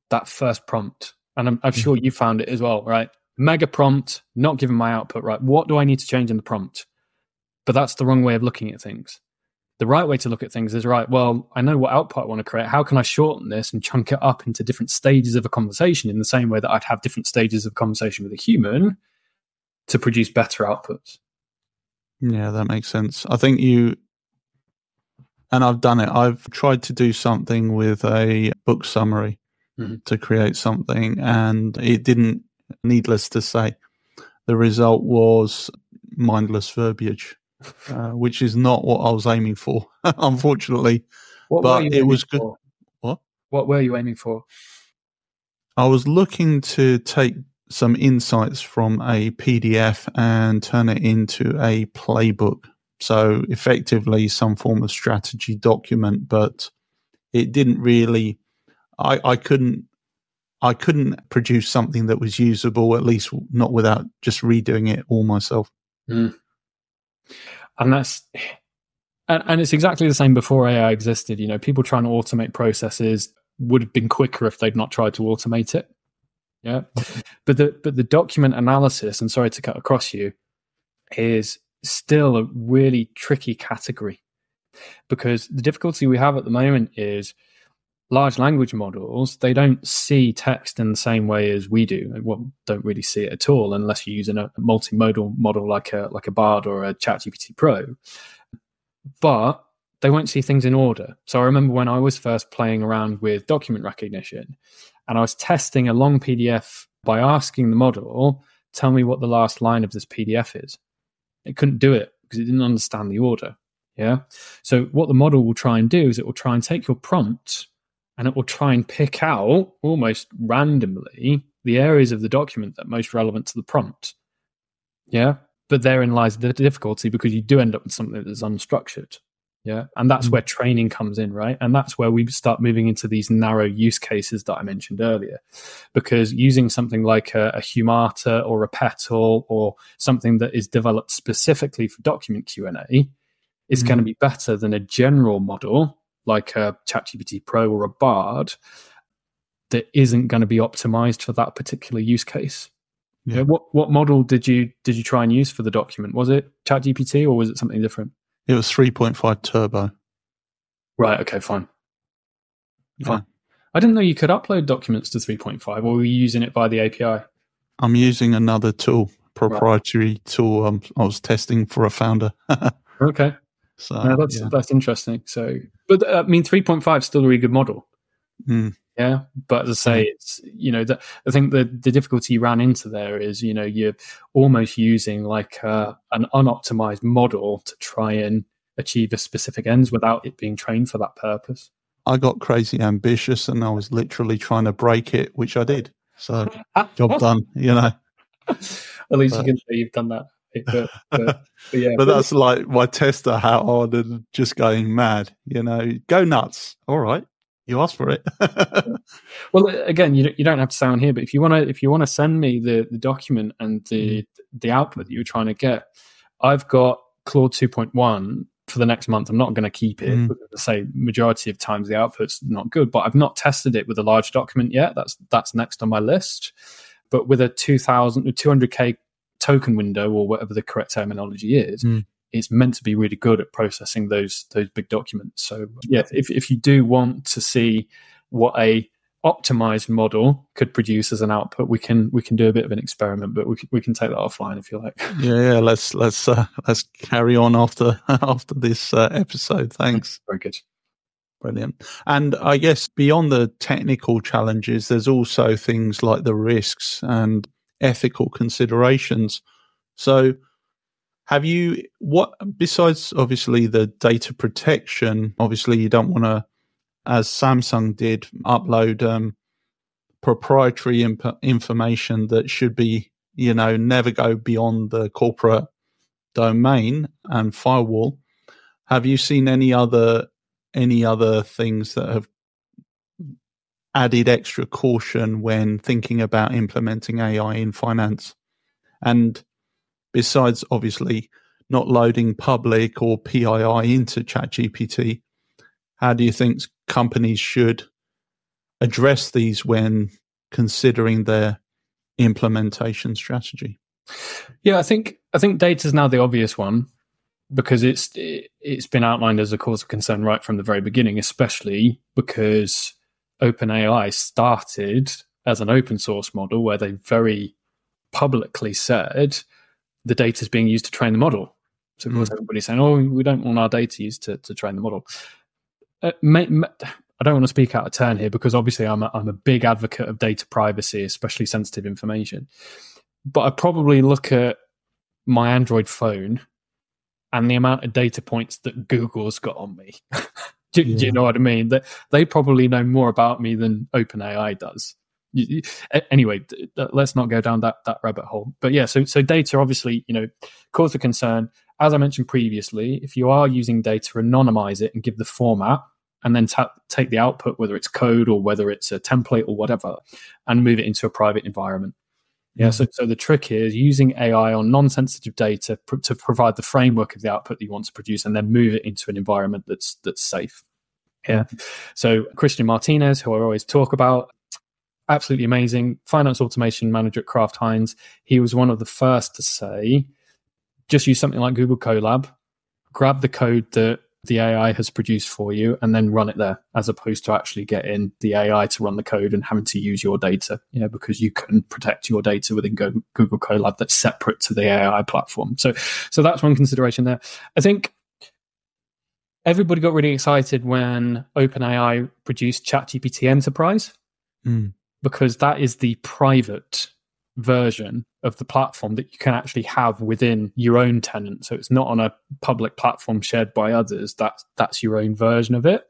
that first prompt. And I'm, I'm sure you found it as well, right? Mega prompt, not giving my output right. What do I need to change in the prompt? But that's the wrong way of looking at things. The right way to look at things is, right, well, I know what output I want to create. How can I shorten this and chunk it up into different stages of a conversation in the same way that I'd have different stages of conversation with a human to produce better outputs? Yeah, that makes sense. I think you... And I've done it. I've tried to do something with a book summary mm-hmm. to create something, and it didn't, needless to say, the result was mindless verbiage, uh, which is not what I was aiming for, unfortunately. What but it was good. For? What? What were you aiming for? I was looking to take some insights from a P D F and turn it into a playbook. So effectively some form of strategy document, but it didn't really, I, I couldn't, I couldn't produce something that was usable, at least not without just redoing it all myself. Mm. And that's, and, and it's exactly the same before A I existed. You know, people trying to automate processes would have been quicker if they'd not tried to automate it. Yeah. but the, but the document analysis, and sorry to cut across you, is still a really tricky category, because the difficulty we have at the moment is large language models, they don't see text in the same way as we do. Well, don't really see it at all unless you're using a multimodal model like a like a Bard or a ChatGPT Pro. But they won't see things in order. So I remember when I was first playing around with document recognition, and I was testing a long P D F by asking the model, tell me what the last line of this P D F is. It couldn't do it because it didn't understand the order. Yeah. So what the model will try and do is it will try and take your prompt and it will try and pick out almost randomly the areas of the document that are most relevant to the prompt. Yeah. But therein lies the difficulty, because you do end up with something that's unstructured. Yeah. And that's mm-hmm. where training comes in, right? And that's where we start moving into these narrow use cases that I mentioned earlier, because using something like a, a Humata or a Petal or something that is developed specifically for document Q and A is mm-hmm. going to be better than a general model like a ChatGPT Pro or a Bard that isn't going to be optimized for that particular use case. Yeah. What what model did you did you try and use for the document? Was it ChatGPT or was it something different? It was three point five Turbo. Right. Okay. Fine. Yeah. Fine. I didn't know you could upload documents to three point five, or were you using it via the A P I? I'm using another tool, proprietary right. tool. Um, I was testing for a founder. Okay. So no, that's yeah. that's interesting. So, but I mean, three point five is still a really good model. Mm. Yeah, but as I say, it's, you know, the, I think the, the difficulty you ran into there is, you know, you're almost using like uh, an unoptimized model to try and achieve a specific ends without it being trained for that purpose. I got crazy ambitious and I was literally trying to break it, which I did. So job done, you know. At least but, you can say you've done that. But, but, but, yeah. But that's like my tester hat on and just going mad, you know, go nuts. All right. You asked for it. Well, again, you you don't have to say on here, but if you want to, if you want to send me the, the document and the the output that you were trying to get, I've got Claude two point one for the next month. I'm not going to keep it. Mm. Because, say, majority of times the output's not good, but I've not tested it with a large document yet. That's that's next on my list. But with a two hundred K token window or whatever the correct terminology is. Mm. It's meant to be really good at processing those those big documents. So yeah, if if you do want to see what a optimized model could produce as an output, we can we can do a bit of an experiment, but we can, we can take that offline if you like. Yeah, yeah let's let's uh, let's carry on after after this uh, episode. Thanks. Very good. Brilliant. And I guess beyond the technical challenges, there's also things like the risks and ethical considerations. So have you, what, besides obviously the data protection, obviously you don't want to, as Samsung did, upload um, proprietary imp- information that should be, you know, never go beyond the corporate domain and firewall. Have you seen any other, any other things that have added extra caution when thinking about implementing A I in finance? And besides, obviously, not loading public or P I I into ChatGPT, how do you think companies should address these when considering their implementation strategy? Yeah, I think I think data is now the obvious one because it's it, it's been outlined as a cause of concern right from the very beginning, especially because OpenAI started as an open source model where they very publicly said the data is being used to train the model. So, of course, mm. everybody's saying, oh, we don't want our data used to, to train the model. Uh, may, may, I don't want to speak out of turn here because obviously I'm a, I'm a big advocate of data privacy, especially sensitive information. But I probably look at my Android phone and the amount of data points that Google's got on me. do, yeah. do you know what I mean? That they probably know more about me than OpenAI does. Anyway, let's not go down that, that rabbit hole. But yeah, so so data, obviously, you know, cause of concern. As I mentioned previously, if you are using data, anonymize it and give the format and then ta- take the output, whether it's code or whether it's a template or whatever, and move it into a private environment. Yeah, mm-hmm. so, so the trick is using A I on non-sensitive data pr- to provide the framework of the output that you want to produce and then move it into an environment that's that's safe. Yeah. Mm-hmm. So Christian Martinez, who I always talk about, absolutely amazing finance automation manager at Kraft Heinz. He was one of the first to say, just use something like Google Colab, grab the code that the A I has produced for you, and then run it there, as opposed to actually getting the A I to run the code and having to use your data, you know, because you can protect your data within Go- Google Colab that's separate to the A I platform. So, so that's one consideration there. I think everybody got really excited when OpenAI produced ChatGPT Enterprise. Mm. Because that is the private version of the platform that you can actually have within your own tenant. So it's not on a public platform shared by others. That's, that's your own version of it.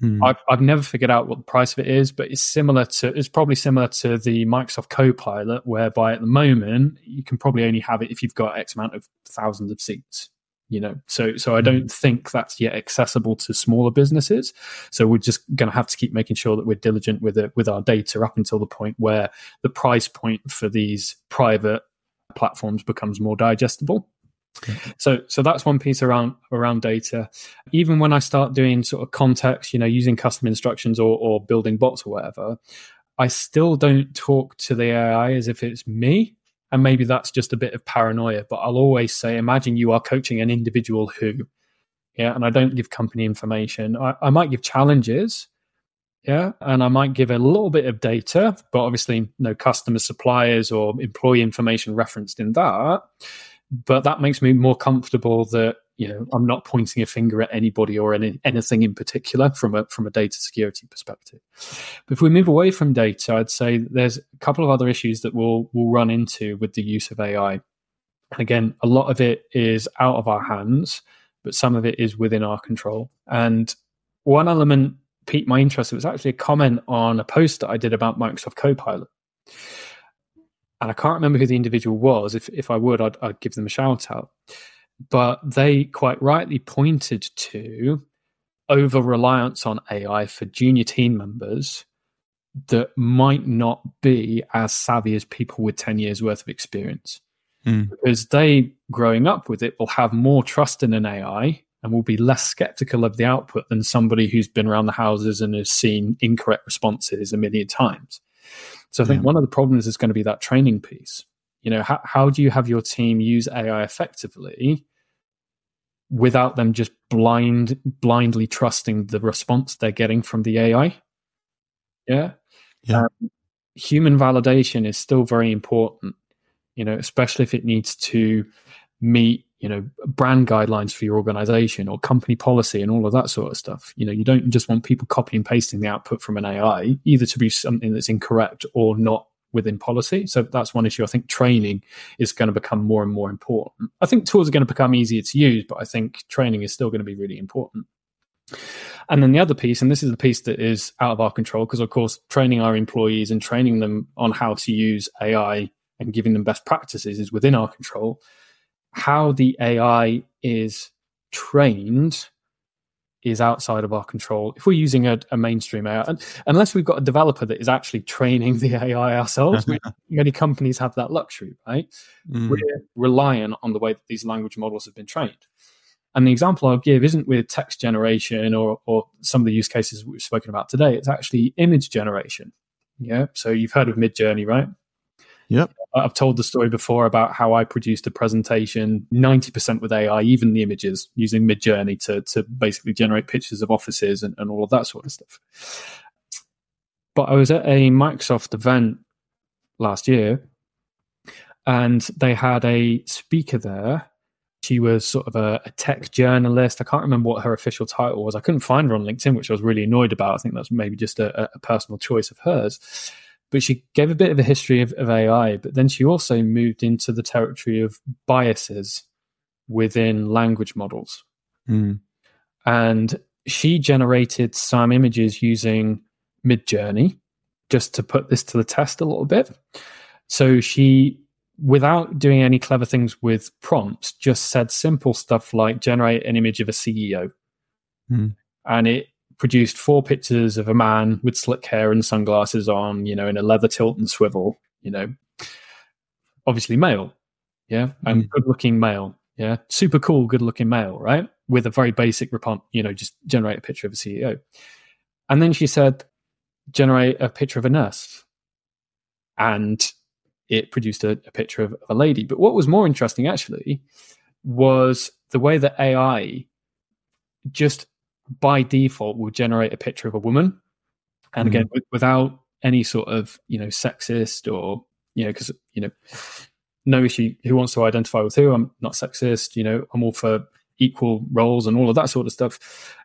Mm. I've, I've never figured out what the price of it is, but it's similar to, it's probably similar to the Microsoft Copilot, whereby at the moment you can probably only have it if you've got X amount of thousands of seats. You know, so so I don't think that's yet accessible to smaller businesses. So we're just going to have to keep making sure that we're diligent with it, with our data up until the point where the price point for these private platforms becomes more digestible. Okay. So so that's one piece around around data. Even when I start doing sort of context, you know, using custom instructions or, or building bots or whatever, I still don't talk to the A I as if it's me. And maybe that's just a bit of paranoia, but I'll always say, imagine you are coaching an individual who, yeah, and I don't give company information. I, I might give challenges, yeah, and I might give a little bit of data, but obviously no customer, suppliers, or employee information referenced in that. But that makes me more comfortable that, you know, I'm not pointing a finger at anybody or any, anything in particular from a from a data security perspective. But if we move away from data, I'd say there's a couple of other issues that we'll we'll run into with the use of A I. Again, a lot of it is out of our hands, but some of it is within our control. And one element piqued my interest. It was actually a comment on a post that I did about Microsoft Copilot. And I can't remember who the individual was. If if I would, I'd, I'd give them a shout out. But they quite rightly pointed to over-reliance on A I for junior team members that might not be as savvy as people with ten years worth of experience. Mm. Because they, growing up with it, will have more trust in an A I and will be less skeptical of the output than somebody who's been around the houses and has seen incorrect responses a million times. So I think yeah. one of the problems is going to be that training piece. You know, how, how do you have your team use A I effectively without them just blind, blindly trusting the response they're getting from the A I? Yeah. yeah. Um, human validation is still very important, you know, especially if it needs to meet, you know, brand guidelines for your organization or company policy and all of that sort of stuff. You know, you don't just want people copy and pasting the output from an A I, either to be something that's incorrect or not within policy. So that's one issue. I think training is going to become more and more important. I think tools are going to become easier to use, but I think training is still going to be really important. And then the other piece, and this is the piece that is out of our control, because of course, training our employees and training them on how to use A I and giving them best practices is within our control. How the A I is trained is outside of our control. If we're using a, a mainstream A I, and, unless we've got a developer that is actually training the A I ourselves, many companies have that luxury, right? Mm. We're reliant on the way that these language models have been trained. And the example I'll give isn't with text generation or, or some of the use cases we've spoken about today. It's actually image generation. Yeah. So you've heard of Midjourney, right? Yep. I've told the story before about how I produced a presentation ninety percent with A I, even the images, using Midjourney to, to basically generate pictures of offices and, and all of that sort of stuff. But I was at a Microsoft event last year, and they had a speaker there. She was sort of a, a tech journalist. I can't remember what her official title was. I couldn't find her on LinkedIn, which I was really annoyed about. I think that's maybe just a, a personal choice of hers. But she gave a bit of a history of, of A I, but then she also moved into the territory of biases within language models. Mm. And she generated some images using Midjourney, just to put this to the test a little bit. So she, without doing any clever things with prompts, just said simple stuff like generate an image of a C E O. Mm. And it produced four pictures of a man with slick hair and sunglasses on, you know, in a leather tilt and swivel, you know, obviously male, yeah, and mm. good-looking male, yeah, super cool, good-looking male, right, with a very basic prompt, you know, just generate a picture of a C E O. And then she said, generate a picture of a nurse, and it produced a, a picture of a lady. But what was more interesting, actually, was the way that A I just by default will generate a picture of a woman, and again mm. without any sort of, you know, sexist or, you know, because, you know, no issue, who wants to identify with who, I'm not sexist, you know, I'm all for equal roles and all of that sort of stuff.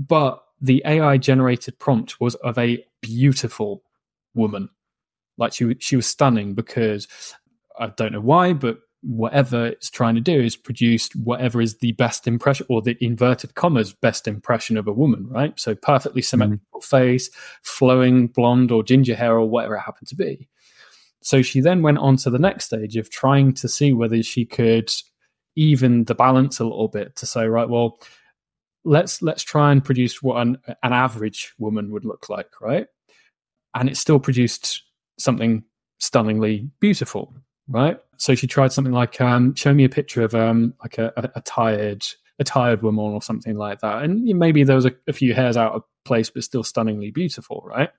But the A I generated prompt was of a beautiful woman, like she she was stunning, because I don't know why, but whatever it's trying to do is produce whatever is the best impression, or the inverted commas best impression, of a woman, right? So perfectly symmetrical mm-hmm. face, flowing blonde or ginger hair or whatever it happened to be. So she then went on to the next stage of trying to see whether she could even the balance a little bit to say, right, well, let's let's try and produce what an, an average woman would look like, right? And it still produced something stunningly beautiful, right? So she tried something like, um, show me a picture of um, like a, a, a tired a tired woman or something like that. And maybe there was a, a few hairs out of place, but still stunningly beautiful, right?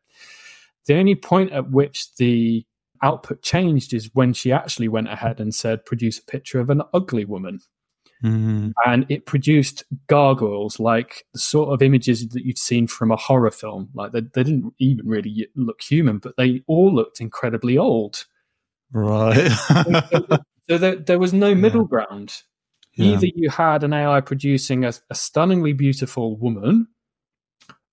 The only point at which the output changed is when she actually went ahead and said, produce a picture of an ugly woman. Mm-hmm. And it produced gargoyles, like the sort of images that you'd seen from a horror film. Like they, they didn't even really look human, but they all looked incredibly old. Right. so so there, there was no middle yeah. ground. Yeah. Either you had an A I producing a, a stunningly beautiful woman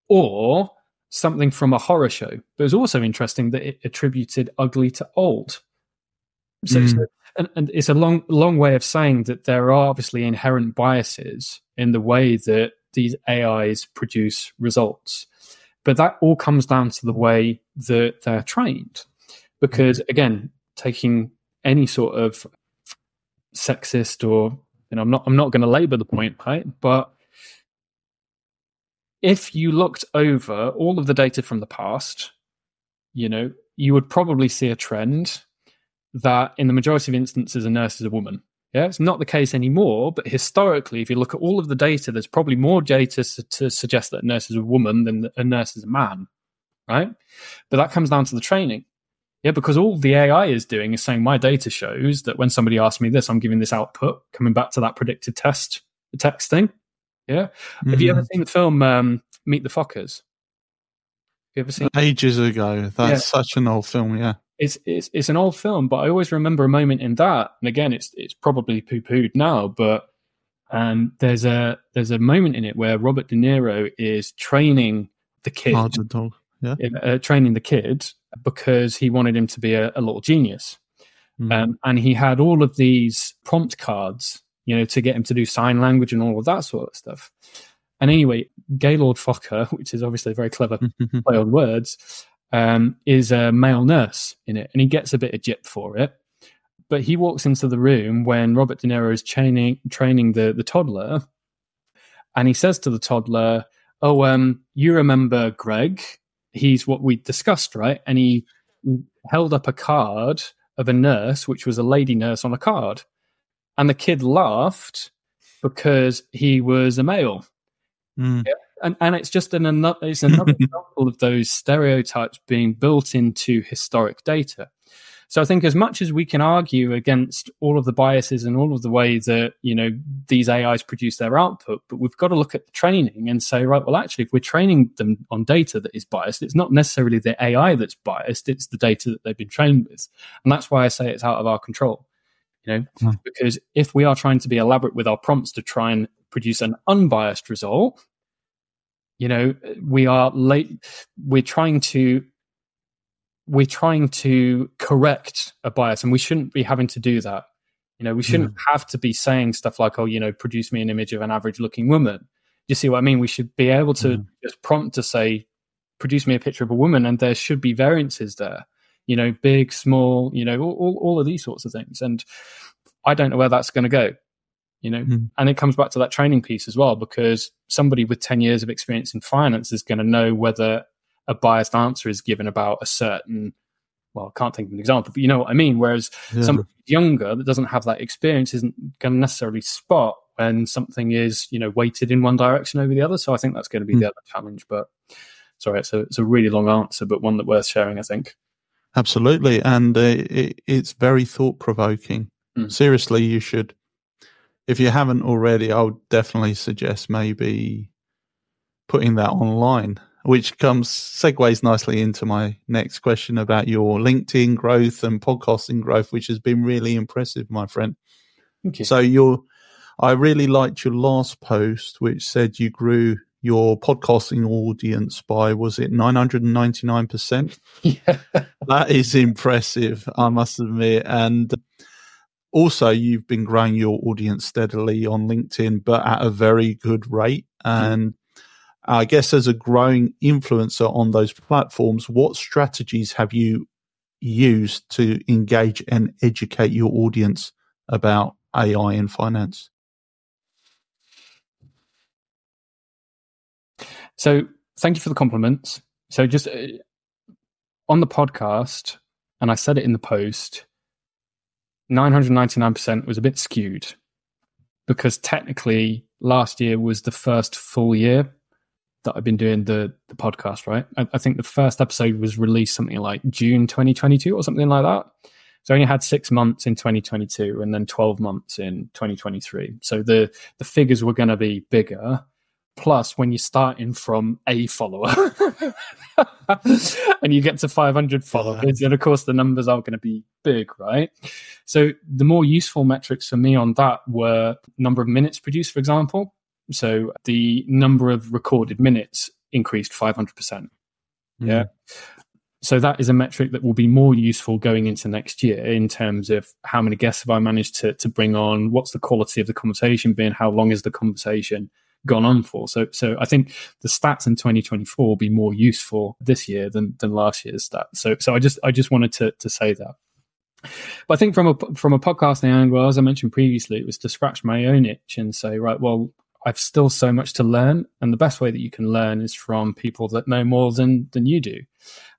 or something from a horror show. But it was also interesting that it attributed ugly to old. So, mm. so and, and it's a long, long way of saying that there are obviously inherent biases in the way that these A Is produce results. But that all comes down to the way that they're trained. Because, again, taking any sort of sexist or, you know, I'm not, I'm not going to labor the point, right? But if you looked over all of the data from the past, you know, you would probably see a trend that in the majority of instances, a nurse is a woman. Yeah, it's not the case anymore, but historically, if you look at all of the data, there's probably more data to, to suggest that a nurse is a woman than a nurse is a man, right? But that comes down to the training. Yeah, because all the A I is doing is saying my data shows that when somebody asks me this, I'm giving this output, coming back to that predicted test, the text thing. Yeah. Mm-hmm. Have you ever seen the film um, Meet the Fockers? Have you ever seen Ages it? ago. That's yeah. such an old film, yeah. It's, it's it's an old film, but I always remember a moment in that, and again, it's it's probably poo-pooed now, but um, there's a there's a moment in it where Robert De Niro is training the kid. Oh, the dog. Yeah. Uh, training the kid because he wanted him to be a, a little genius. Mm. Um, and he had all of these prompt cards, you know, to get him to do sign language and all of that sort of stuff. And anyway, Gaylord Fokker, which is obviously a very clever play on words, um, is a male nurse in it. And he gets a bit of gyp for it. But he walks into the room when Robert De Niro is training, training the, the toddler. And he says to the toddler, oh, um, you remember Greg? He's what we discussed, right? And he held up a card of a nurse, which was a lady nurse on a card. And the kid laughed because he was a male. Mm. Yeah. And and it's just an, it's another example of those stereotypes being built into historic data. So I think as much as we can argue against all of the biases and all of the way that, you know, these A Is produce their output, but we've got to look at the training and say, right, well, actually, if we're training them on data that is biased, it's not necessarily the A I that's biased, it's the data that they've been trained with. And that's why I say it's out of our control, you know, mm-hmm. because if we are trying to be elaborate with our prompts to try and produce an unbiased result, you know, we are late, we're trying to we're trying to correct a bias, and we shouldn't be having to do that. You know, we shouldn't mm. have to be saying stuff like, oh, you know, produce me an image of an average looking woman. You see what I mean? We should be able to mm. just prompt to say, produce me a picture of a woman, and there should be variances there, you know, big, small, you know, all, all, all of these sorts of things. And I don't know where that's going to go, you know, mm. and it comes back to that training piece as well, because somebody with ten years of experience in finance is going to know whether a biased answer is given about a certain, well, I can't think of an example, but you know what I mean? Whereas yeah. somebody younger that doesn't have that experience isn't going to necessarily spot when something is, you know, weighted in one direction over the other. So I think that's going to be mm. the other challenge. But sorry, it's a, it's a really long answer, but one that's worth sharing, I think. Absolutely. And uh, it, it's very thought-provoking. Mm. Seriously, you should, if you haven't already, I would definitely suggest maybe putting that online, which comes segues nicely into my next question about your LinkedIn growth and podcasting growth, which has been really impressive, my friend. Thank you. So your, I really liked your last post, which said you grew your podcasting audience by, was it nine hundred ninety-nine percent? Yeah. That is impressive, I must admit. And also, you've been growing your audience steadily on LinkedIn, but at a very good rate. And mm-hmm. I guess as a growing influencer on those platforms, what strategies have you used to engage and educate your audience about A I and finance? So thank you for the compliments. So just uh, on the podcast, and I said it in the post, nine hundred ninety-nine percent was a bit skewed because technically last year was the first full year that I've been doing the, the podcast, right? I, I think the first episode was released something like June twenty twenty-two or something like that. So I only had six months in twenty twenty-two and then twelve months in twenty twenty-three. So the, the figures were going to be bigger. Plus, when you're starting from a follower and you get to five hundred followers, and of course the numbers are going to be big, right? So the more useful metrics for me on that were number of minutes produced, for example. So the number of recorded minutes increased five hundred percent. Mm-hmm. Yeah. So that is a metric that will be more useful going into next year in terms of how many guests have I managed to, to bring on, what's the quality of the conversation been, how long is the conversation gone on for. So so I think the stats in twenty twenty-four will be more useful this year than than last year's stats. So so I just I just wanted to to say that. But I think from a from a podcasting angle, as I mentioned previously, it was to scratch my own itch and say, right, well, I've still so much to learn. And the best way that you can learn is from people that know more than than you do.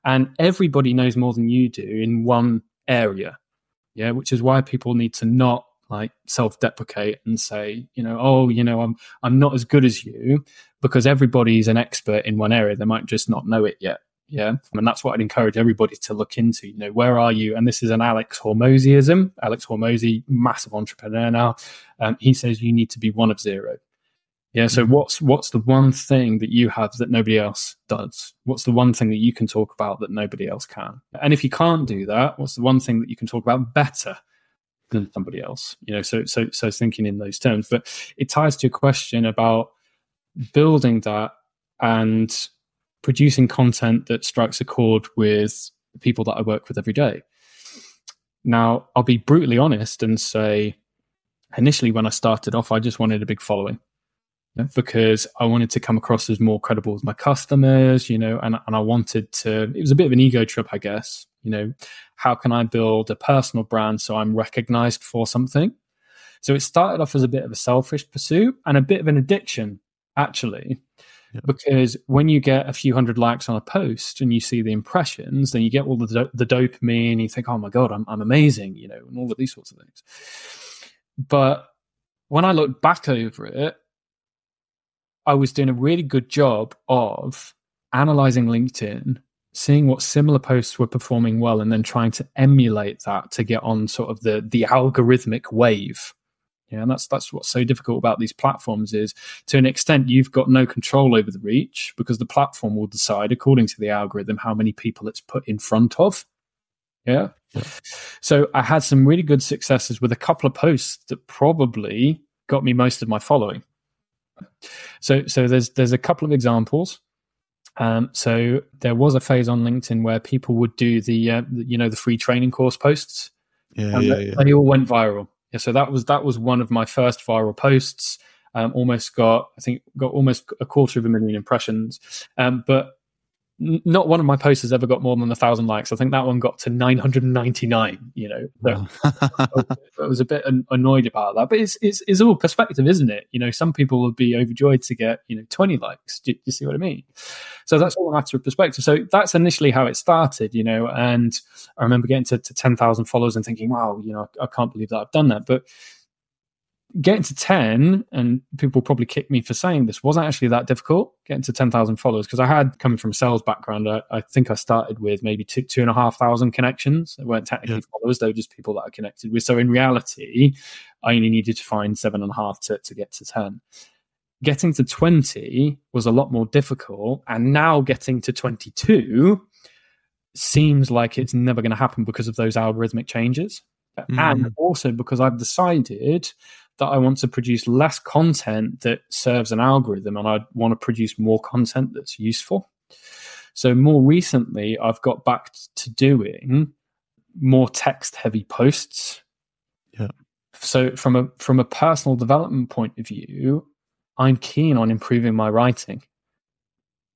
And everybody knows more than you do in one area. Yeah, which is why people need to not like self-deprecate and say, you know, oh, you know, I'm I'm not as good as you, because everybody's an expert in one area. They might just not know it yet. Yeah. And that's what I'd encourage everybody to look into. You know, where are you? And this is an Alex Hormoziism. Alex Hormozi, massive entrepreneur now. Um, he says you need to be one of zero. Yeah. So what's what's the one thing that you have that nobody else does? What's the one thing that you can talk about that nobody else can? And if you can't do that, what's the one thing that you can talk about better than somebody else? You know, so so so thinking in those terms. But it ties to a question about building that and producing content that strikes a chord with the people that I work with every day. Now, I'll be brutally honest and say, initially when I started off, I just wanted a big following, yeah, because I wanted to come across as more credible with my customers, you know, and, and I wanted to, it was a bit of an ego trip, I guess. You know, how can I build a personal brand so I'm recognized for something? So it started off as a bit of a selfish pursuit and a bit of an addiction, actually, yeah. Because when you get a few hundred likes on a post and you see the impressions, then you get all the, do- the dopamine and you think, oh my God, I'm, I'm amazing, you know, and all of these sorts of things. But when I looked back over it, I was doing a really good job of analyzing LinkedIn, seeing what similar posts were performing well, and then trying to emulate that to get on sort of the the algorithmic wave. Yeah, and that's that's what's so difficult about these platforms is, to an extent, you've got no control over the reach because the platform will decide, according to the algorithm, how many people it's put in front of. Yeah. yeah. So I had some really good successes with a couple of posts that probably got me most of my following. So so there's there's a couple of examples. Um, so there was a phase on LinkedIn where people would do the, uh, the you know, the free training course posts. Yeah, and yeah, they, yeah. they all went viral. Yeah, so that was that was one of my first viral posts. Um, almost got, I think, got almost a quarter of a million impressions. Um, but n- not one of my posts has ever got more than a thousand likes. I think that one got to nine hundred ninety-nine. You know, so wow. I was a bit an- annoyed about that. But it's, it's it's all perspective, isn't it? You know, some people would be overjoyed to get, you know, twenty likes. Do, do you see what I mean? So that's all a matter of perspective. So that's initially how it started, you know, and I remember getting to, to ten thousand followers and thinking, wow, you know, I, I can't believe that I've done that. But getting to ten, and people probably kick me for saying this, wasn't actually that difficult, getting to ten thousand followers, because I had, coming from a sales background, I, I think I started with maybe two, two and a half thousand connections. They weren't technically yeah. followers, they were just people that I connected with. So in reality, I only needed to find seven and a half to, to get to ten. Getting to twenty was a lot more difficult, and now getting to twenty-two seems like it's never going to happen because of those algorithmic changes. Mm. And also because I've decided that I want to produce less content that serves an algorithm, and I want to produce more content that's useful. So more recently, I've got back to doing more text-heavy posts. Yeah. So from a from a personal development point of view, I'm keen on improving my writing,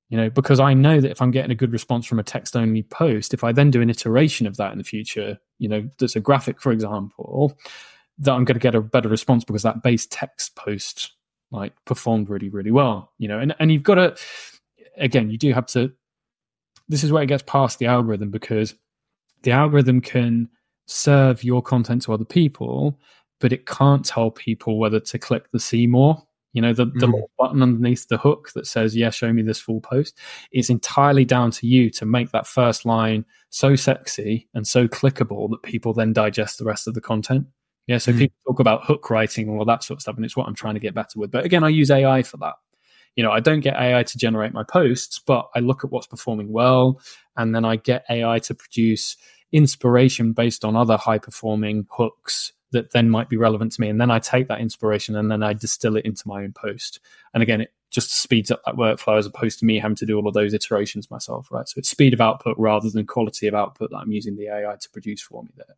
you know, because I know that if I'm getting a good response from a text-only post, if I then do an iteration of that in the future, you know, that's a graphic, for example, that I'm going to get a better response because that base text post like performed really, really well, you know, and, and you've got to, again, you do have to, this is where it gets past the algorithm, because the algorithm can serve your content to other people, but it can't tell people whether to click the see more You know, the, the mm. little button underneath the hook that says, yeah, show me this full post. It's entirely down to you to make that first line so sexy and so clickable that people then digest the rest of the content. Yeah, so mm. people talk about hook writing and all that sort of stuff, and it's what I'm trying to get better with. But again, I use A I for that. You know, I don't get A I to generate my posts, but I look at what's performing well, and then I get A I to produce inspiration based on other high-performing hooks that then might be relevant to me. And then I take that inspiration and then I distill it into my own post. And again, it just speeds up that workflow as opposed to me having to do all of those iterations myself, right? So it's speed of output rather than quality of output that I'm using the A I to produce for me there.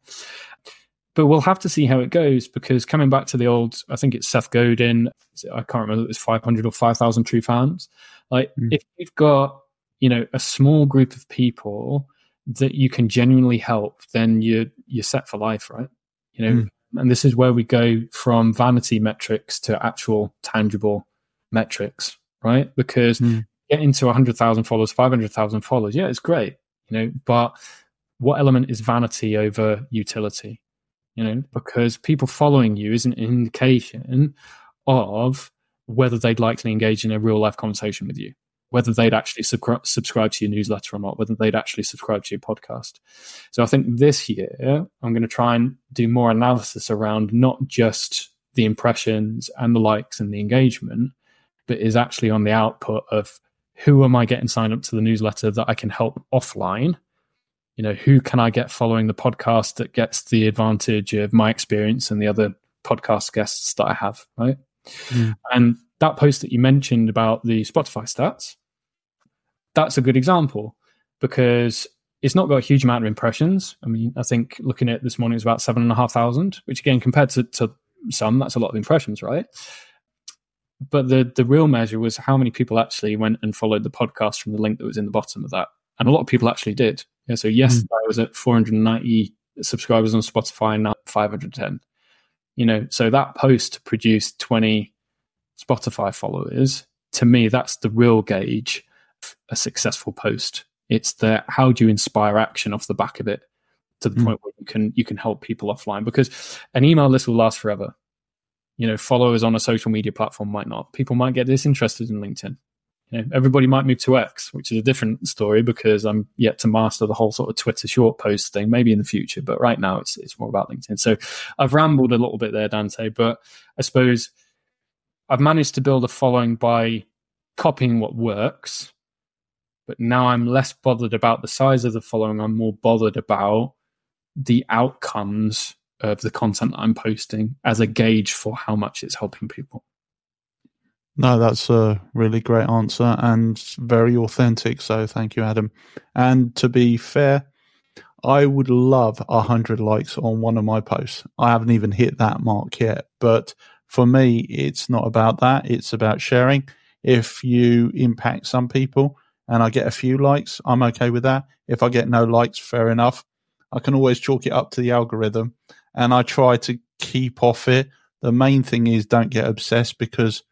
But we'll have to see how it goes, because coming back to the old, I think it's Seth Godin, I can't remember if it was five hundred or five thousand true fans. Like mm. if you've got, you know, a small group of people that you can genuinely help, then you're, you're set for life, right? You know, mm. And this is where we go from vanity metrics to actual tangible metrics, right? Because mm. getting to one hundred thousand followers, five hundred thousand followers, yeah, it's great, you know, but what element is vanity over utility? You know, because people following you is an indication of whether they'd likely engage in a real life conversation with you, whether they'd actually subscri- subscribe to your newsletter or not, whether they'd actually subscribe to your podcast. So I think this year I'm going to try and do more analysis around not just the impressions and the likes and the engagement, but is actually on the output of who am I getting signed up to the newsletter that I can help offline. You know, who can I get following the podcast that gets the advantage of my experience and the other podcast guests that I have, right? Mm. And that post that you mentioned about the Spotify stats, that's a good example, because it's not got a huge amount of impressions. I mean, I think looking at this morning, it was about seven and a half thousand, which again, compared to, to some, that's a lot of impressions, right? But the the real measure was how many people actually went and followed the podcast from the link that was in the bottom of that. And a lot of people actually did. Yeah, so yesterday mm. I was at four hundred ninety subscribers on Spotify, now five hundred ten. You know, so that post produced twenty Spotify followers. To me, that's the real gauge of a successful post. It's the how do you inspire action off the back of it to the mm. point where you can you can help people offline, because an email list will last forever. You know, followers on a social media platform might not. People might get disinterested in LinkedIn. You know, everybody might move to X, which is a different story because I'm yet to master the whole sort of Twitter short post thing, maybe in the future, but right now it's it's more about LinkedIn. So I've rambled a little bit there, Dante, but I suppose I've managed to build a following by copying what works, but now I'm less bothered about the size of the following. I'm more bothered about the outcomes of the content that I'm posting as a gauge for how much it's helping people. No, that's a really great answer and very authentic. So thank you, Adam. And to be fair, I would love one hundred likes on one of my posts. I haven't even hit that mark yet. But for me, it's not about that. It's about sharing. If you impact some people and I get a few likes, I'm okay with that. If I get no likes, fair enough. I can always chalk it up to the algorithm. And I try to keep off it. The main thing is don't get obsessed, because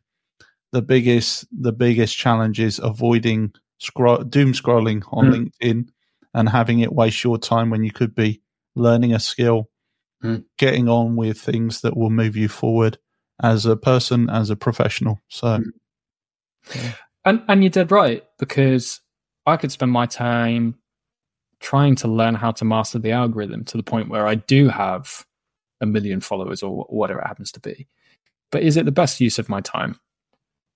The biggest, the biggest challenge is avoiding scroll, doom scrolling on mm. LinkedIn and having it waste your time when you could be learning a skill, mm. getting on with things that will move you forward as a person, as a professional. So, mm. yeah. and and you're dead right, because I could spend my time trying to learn how to master the algorithm to the point where I do have a million followers or whatever it happens to be. But is it the best use of my time?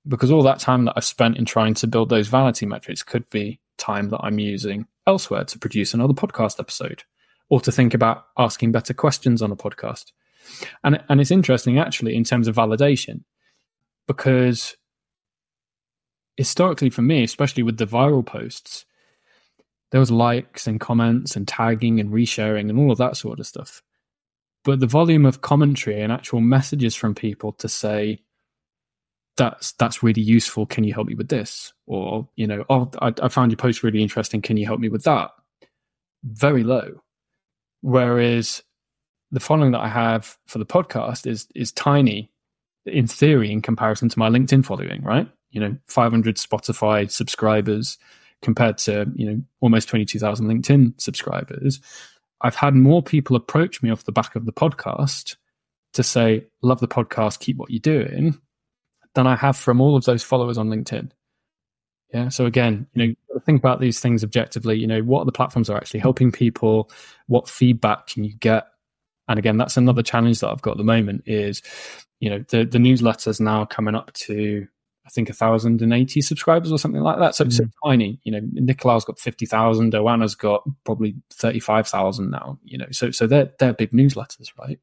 Because all that time that I've spent in trying to build those vanity metrics could be time that I'm using elsewhere to produce another podcast episode or to think about asking better questions on a podcast. And and it's interesting, actually, in terms of validation, because historically for me, especially with the viral posts, there was likes and comments and tagging and resharing and all of that sort of stuff. But the volume of commentary and actual messages from people to say, that's that's really useful, can you help me with this? Or, you know, oh, I, I found your post really interesting, can you help me with that? Very low. Whereas the following that I have for the podcast is is tiny, in theory, in comparison to my LinkedIn following, right? You know, five hundred Spotify subscribers compared to, you know, almost twenty-two thousand LinkedIn subscribers. I've had more people approach me off the back of the podcast to say, love the podcast, keep what you're doing, than I have from all of those followers on LinkedIn. Yeah. So again, you know, you've got to think about these things objectively. You know, what are the platforms that are actually helping people? What feedback can you get? And again, that's another challenge that I've got at the moment is, you know, the, the newsletter's now coming up to, I think, one thousand eighty subscribers or something like that. So mm. it's so tiny. You know, Nicolas got fifty thousand. Oana's got probably thirty-five thousand now, you know. So so they're, they're big newsletters, right?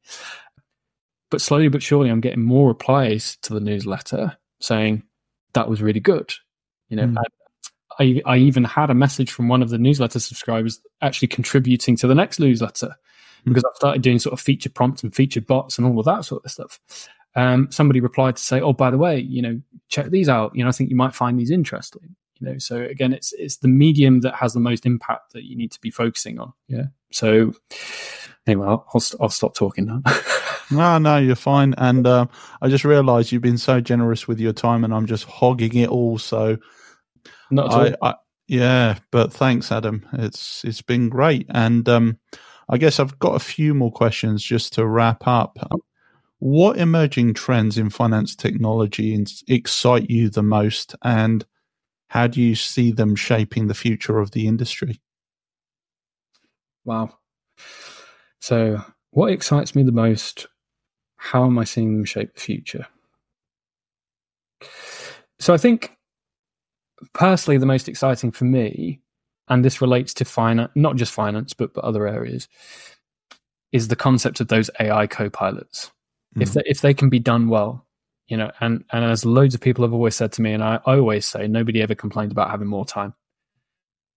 But slowly but surely, I'm getting more replies to the newsletter saying, that was really good. You know, mm. I, I even had a message from one of the newsletter subscribers actually contributing to the next newsletter because mm. I've started doing sort of feature prompts and feature bots and all of that sort of stuff. Um, somebody replied to say, oh, by the way, you know, check these out. You know, I think you might find these interesting. You know, so again, it's it's the medium that has the most impact that you need to be focusing on. Yeah. So anyway, I'll, I'll, I'll stop talking now. No, no, you're fine. And uh, I just realised you've been so generous with your time, and I'm just hogging it all. So, not at I, all. I, yeah, but thanks, Adam. It's it's been great. And um, I guess I've got a few more questions just to wrap up. What emerging trends in finance technology excite you the most, and how do you see them shaping the future of the industry? Wow. So, what excites me the most? How am I seeing them shape the future? So I think personally, the most exciting for me, and this relates to finance, not just finance, but, but other areas, is the concept of those A I co-pilots. Mm. If they, if they can be done well, you know, and, and as loads of people have always said to me, and I always say, nobody ever complained about having more time.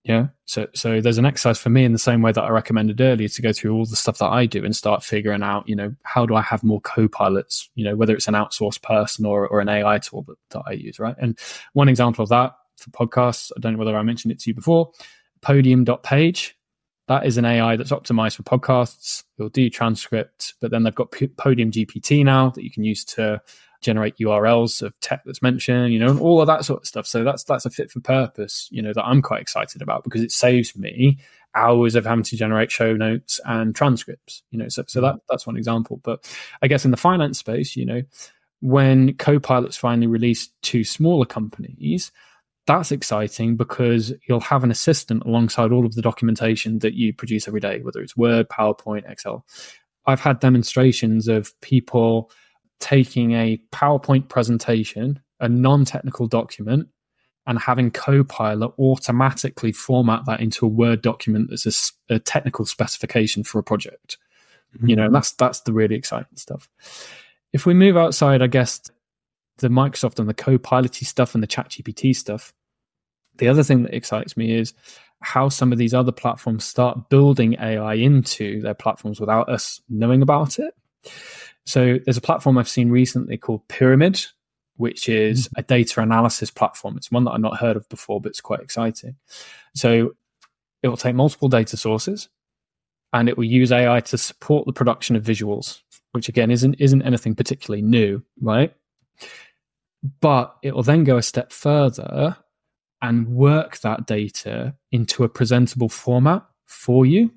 Yeah. So, so there's an exercise for me in the same way that I recommended earlier to go through all the stuff that I do and start figuring out, you know, how do I have more co-pilots, you know, whether it's an outsourced person or, or an A I tool that, that I use. Right. And one example of that for podcasts, I don't know whether I mentioned it to you before, podium dot page. That is an A I that's optimized for podcasts. It'll do transcript, but then they've got Podium G P T now that you can use to generate U R Ls of tech that's mentioned, you know, and all of that sort of stuff. So that's that's a fit for purpose, you know, that I'm quite excited about because it saves me hours of having to generate show notes and transcripts, you know. So so that that's one example. But I guess in the finance space, you know, when Copilot's finally released to smaller companies, that's exciting because you'll have an assistant alongside all of the documentation that you produce every day, whether it's Word, PowerPoint, Excel. I've had demonstrations of people taking a PowerPoint presentation, a non-technical document, and having Copilot automatically format that into a Word document that's a, a technical specification for a project. Mm-hmm. You know, that's that's the really exciting stuff. If we move outside, I guess, the Microsoft and the Copilot-y stuff and the ChatGPT stuff, the other thing that excites me is how some of these other platforms start building A I into their platforms without us knowing about it. So there's a platform I've seen recently called Pyramid, which is a data analysis platform. It's one that I've not heard of before, but it's quite exciting. So it will take multiple data sources and it will use A I to support the production of visuals, which again isn't isn't anything particularly new, right? But it will then go a step further and work that data into a presentable format for you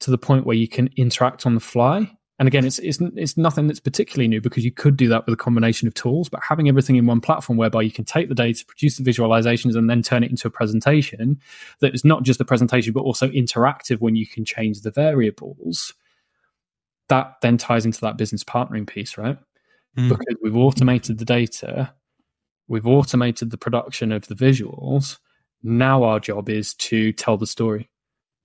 to the point where you can interact on the fly. And again, it's, it's it's nothing that's particularly new because you could do that with a combination of tools, but having everything in one platform whereby you can take the data, produce the visualizations, and then turn it into a presentation that is not just a presentation, but also interactive when you can change the variables. That then ties into that business partnering piece, right? Mm. Because we've automated the data, we've automated the production of the visuals. Now our job is to tell the story.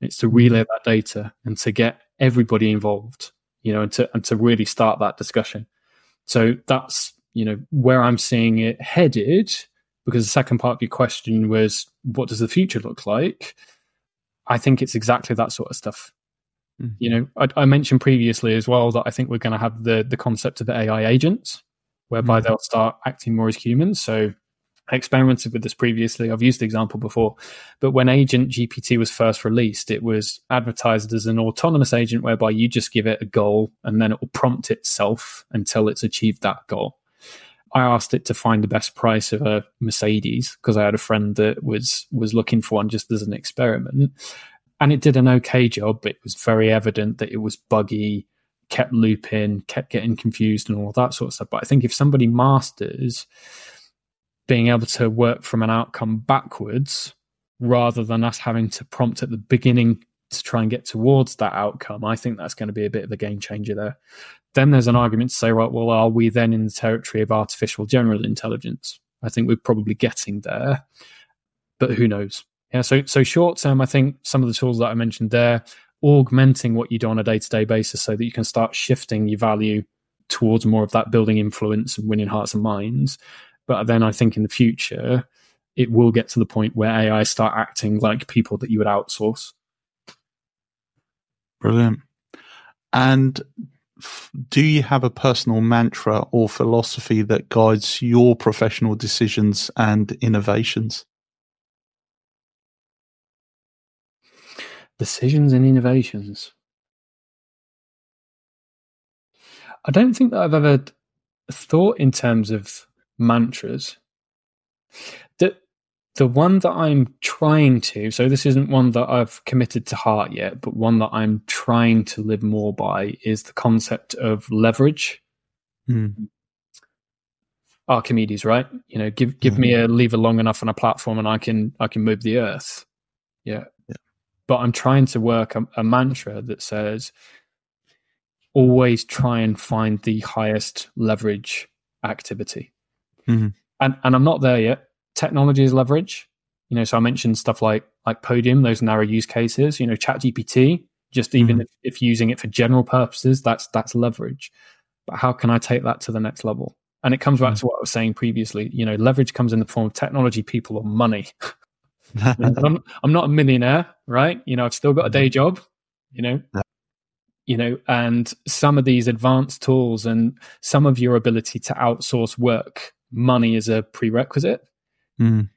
It's to relay that data and to get everybody involved. You know, and to and to really start that discussion. So that's, you know, where I'm seeing it headed, because the second part of your question was, what does the future look like? I think it's exactly that sort of stuff. Mm. You know, I, I mentioned previously as well that I think we're going to have the the concept of the A I agents, whereby mm. they'll start acting more as humans. So I experimented with this previously. I've used the example before, but when Agent G P T was first released, it was advertised as an autonomous agent whereby you just give it a goal and then it will prompt itself until it's achieved that goal. I asked it to find the best price of a Mercedes because I had a friend that was was looking for one just as an experiment, and it did an okay job, but it was very evident that it was buggy, kept looping, kept getting confused and all that sort of stuff. But I think if somebody masters being able to work from an outcome backwards, rather than us having to prompt at the beginning to try and get towards that outcome, I think that's going to be a bit of a game changer there. Then there's an argument to say, right, well, are we then in the territory of artificial general intelligence? I think we're probably getting there, but who knows? Yeah, so so short term, I think some of the tools that I mentioned there, augmenting what you do on a day-to-day basis so that you can start shifting your value towards more of that building influence and winning hearts and minds. But then I think in the future, it will get to the point where A I start acting like people that you would outsource. Brilliant. And do you have a personal mantra or philosophy that guides your professional decisions and innovations? Decisions and innovations. I don't think that I've ever thought in terms of mantras. The, the one that I'm trying to, so this isn't one that I've committed to heart yet, but one that I'm trying to live more by is the concept of leverage. Mm. Archimedes, right? You know, give give mm. me a lever long enough on a platform and I can I can move the earth. Yeah. yeah. But I'm trying to work a, a mantra that says always try and find the highest leverage activity. Mm-hmm. And, and I'm not there yet. Technology is leverage, you know. So I mentioned stuff like like Podium, those narrow use cases. You know, Chat G P T. Just even mm-hmm. if, if using it for general purposes, that's that's leverage. But how can I take that to the next level? And it comes back mm-hmm. to what I was saying previously. You know, leverage comes in the form of technology, people, or money. I'm, I'm not a millionaire, right? You know, I've still got a day job. You know. Yeah. You know, and some of these advanced tools and some of your ability to outsource work, money is a prerequisite, mm.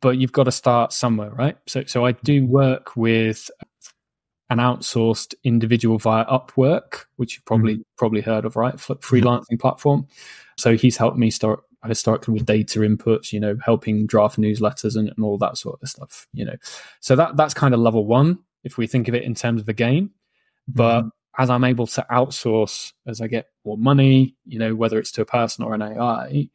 but you've got to start somewhere, right? So, so I do work with an outsourced individual via Upwork, which you've probably mm. probably heard of, right? Freelancing yeah. platform. So he's helped me start historically with data inputs, you know, helping draft newsletters and, and all that sort of stuff, you know. So that that's kind of level one if we think of it in terms of a game. But as I'm able to outsource, as I get more money, you know, whether it's to a person or an A I,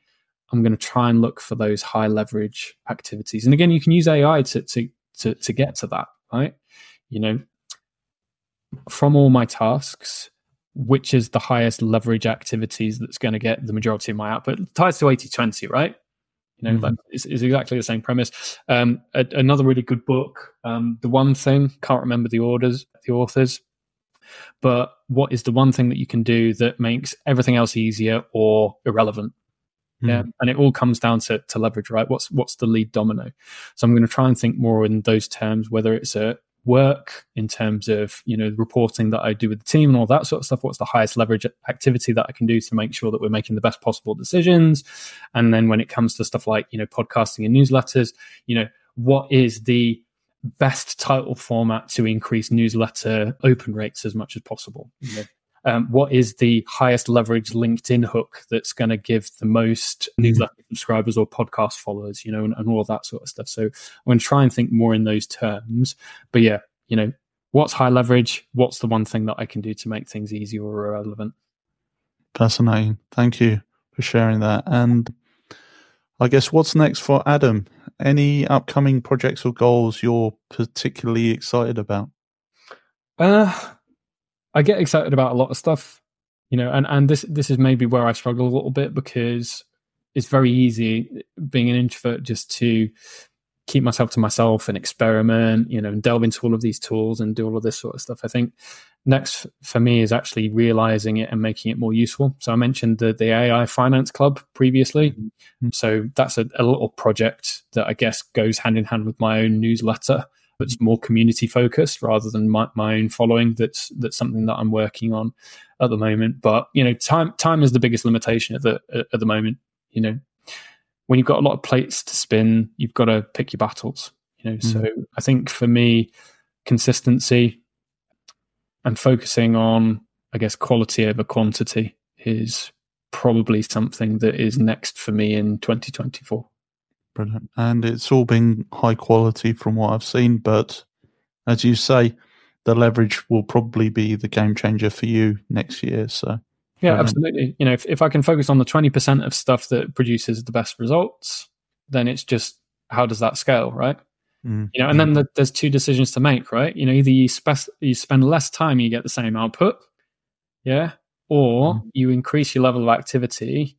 I'm going to try and look for those high leverage activities. And again, you can use A I to to to, to get to that, right? You know, from all my tasks, which is the highest leverage activities that's going to get the majority of my output? It ties to eighty twenty, right? You know, mm-hmm. like it's, it's exactly the same premise. Um, a, another really good book, um, The One Thing, can't remember the orders, the authors. But what is the one thing that you can do that makes everything else easier or irrelevant? Mm. Yeah, and it all comes down to, to leverage, right? What's what's the lead domino? So I'm going to try and think more in those terms, whether it's at work in terms of, you know, reporting that I do with the team and all that sort of stuff. What's the highest leverage activity that I can do to make sure that we're making the best possible decisions? And then when it comes to stuff like, you know, podcasting and newsletters, you know, what is the best title format to increase newsletter open rates as much as possible? Yeah. Um, what is the highest leverage LinkedIn hook that's going to give the most mm-hmm. newsletter subscribers or podcast followers, you know, and, and all of that sort of stuff. So I'm going to try and think more in those terms. But yeah, you know, what's high leverage? What's the one thing that I can do to make things easier or relevant? Fascinating. Thank you for sharing that. And I guess what's next for Adam? Any upcoming projects or goals you're particularly excited about? Uh, I get excited about a lot of stuff, you know, and, and this, this is maybe where I struggle a little bit because it's very easy being an introvert just to keep myself to myself and experiment, you know, and delve into all of these tools and do all of this sort of stuff. I think next for me is actually realizing it and making it more useful. So I mentioned the, the A I Finance Club previously. Mm-hmm. So that's a, a little project that I guess goes hand in hand with my own newsletter, but it's more community focused rather than my, my own following. That's, that's something that I'm working on at the moment, but you know, time, time is the biggest limitation at the, at the moment, you know. When you've got a lot of plates to spin, you've got to pick your battles, you know. Mm. So I think for me, consistency and focusing on, I guess, quality over quantity is probably something that is next for me in twenty twenty-four. Brilliant. And it's all been high quality from what I've seen. But as you say, the leverage will probably be the game changer for you next year. So yeah, um, absolutely. You know, if, if I can focus on the twenty percent of stuff that produces the best results, then it's just, how does that scale, right? Mm-hmm. You know, and then the, there's two decisions to make, right? You know, either you, spe- you spend less time, you get the same output, yeah, or mm-hmm. you increase your level of activity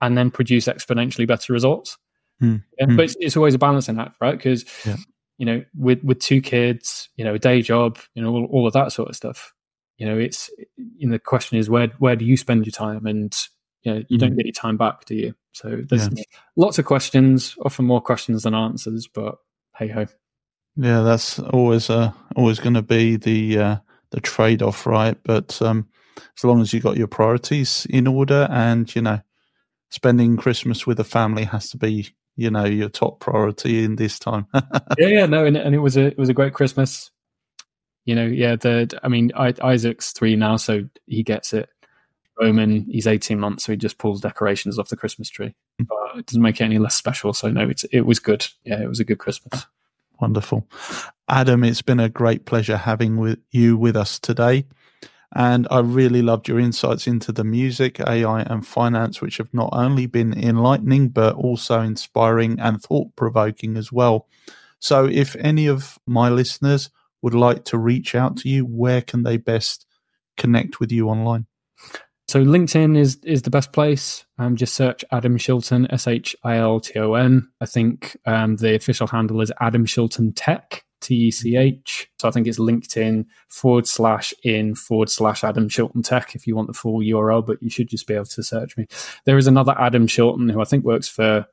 and then produce exponentially better results. Mm-hmm. Yeah? Mm-hmm. But it's, it's always a balancing act, right? Because, yeah. you know, with, with two kids, you know, a day job, you know, all, all of that sort of stuff. You know, it's, you know, the question is, where where do you spend your time? And, you know, you mm-hmm. don't get your time back, do you? So there's yeah. lots of questions, often more questions than answers, but hey-ho. Yeah, that's always uh, always going to be the uh, the trade-off, right? But um, as long as you got your priorities in order and, you know, spending Christmas with a family has to be, you know, your top priority in this time. yeah, yeah, no, and, and it was a it was a great Christmas. You know, yeah, the I mean, I, Isaac's three now, so he gets it. Roman, he's eighteen months, so he just pulls decorations off the Christmas tree. But it doesn't make it any less special. So no, it's, it was good. Yeah, it was a good Christmas. Wonderful. Adam, it's been a great pleasure having with you with us today. And I really loved your insights into the music, A I and finance, which have not only been enlightening, but also inspiring and thought-provoking as well. So if any of my listeners would like to reach out to you, where can they best connect with you online? So LinkedIn is is the best place. Um, just search Adam Shilton, S H I L T O N. I think um, the official handle is Adam Shilton Tech, T E C H. So I think it's LinkedIn forward slash in forward slash Adam Shilton Tech if you want the full U R L, but you should just be able to search me. There is another Adam Shilton who I think works for,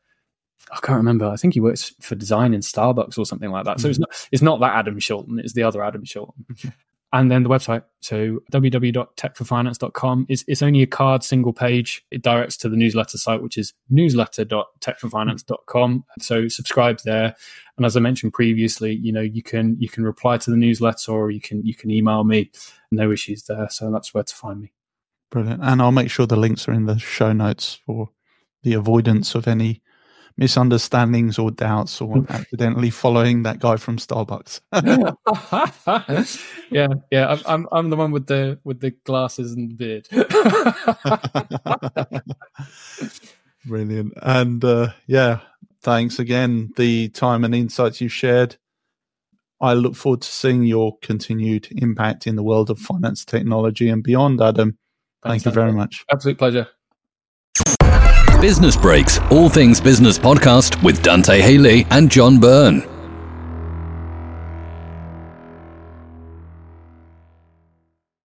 I can't remember, I think he works for design in Starbucks or something like that. So mm-hmm. it's not it's not that Adam Shilton, it's the other Adam Shilton. Mm-hmm. And then the website, so w w w dot tech for finance dot com. It's, it's only a card, single page. It directs to the newsletter site, which is newsletter dot tech for finance dot com. So subscribe there. And as I mentioned previously, you know, you can you can reply to the newsletter or you can you can email me. No issues there. So that's where to find me. Brilliant. And I'll make sure the links are in the show notes for the avoidance of any misunderstandings or doubts or accidentally following that guy from Starbucks. yeah, yeah, I'm, I'm I'm the one with the with the glasses and beard. Brilliant, and uh, yeah, thanks again. The time and insights you've shared. I look forward to seeing your continued impact in the world of finance technology and beyond, Adam. Thanks, Thank you very much. Absolute pleasure. Business Breaks, all things business podcast with Dante Haley and John Byrne.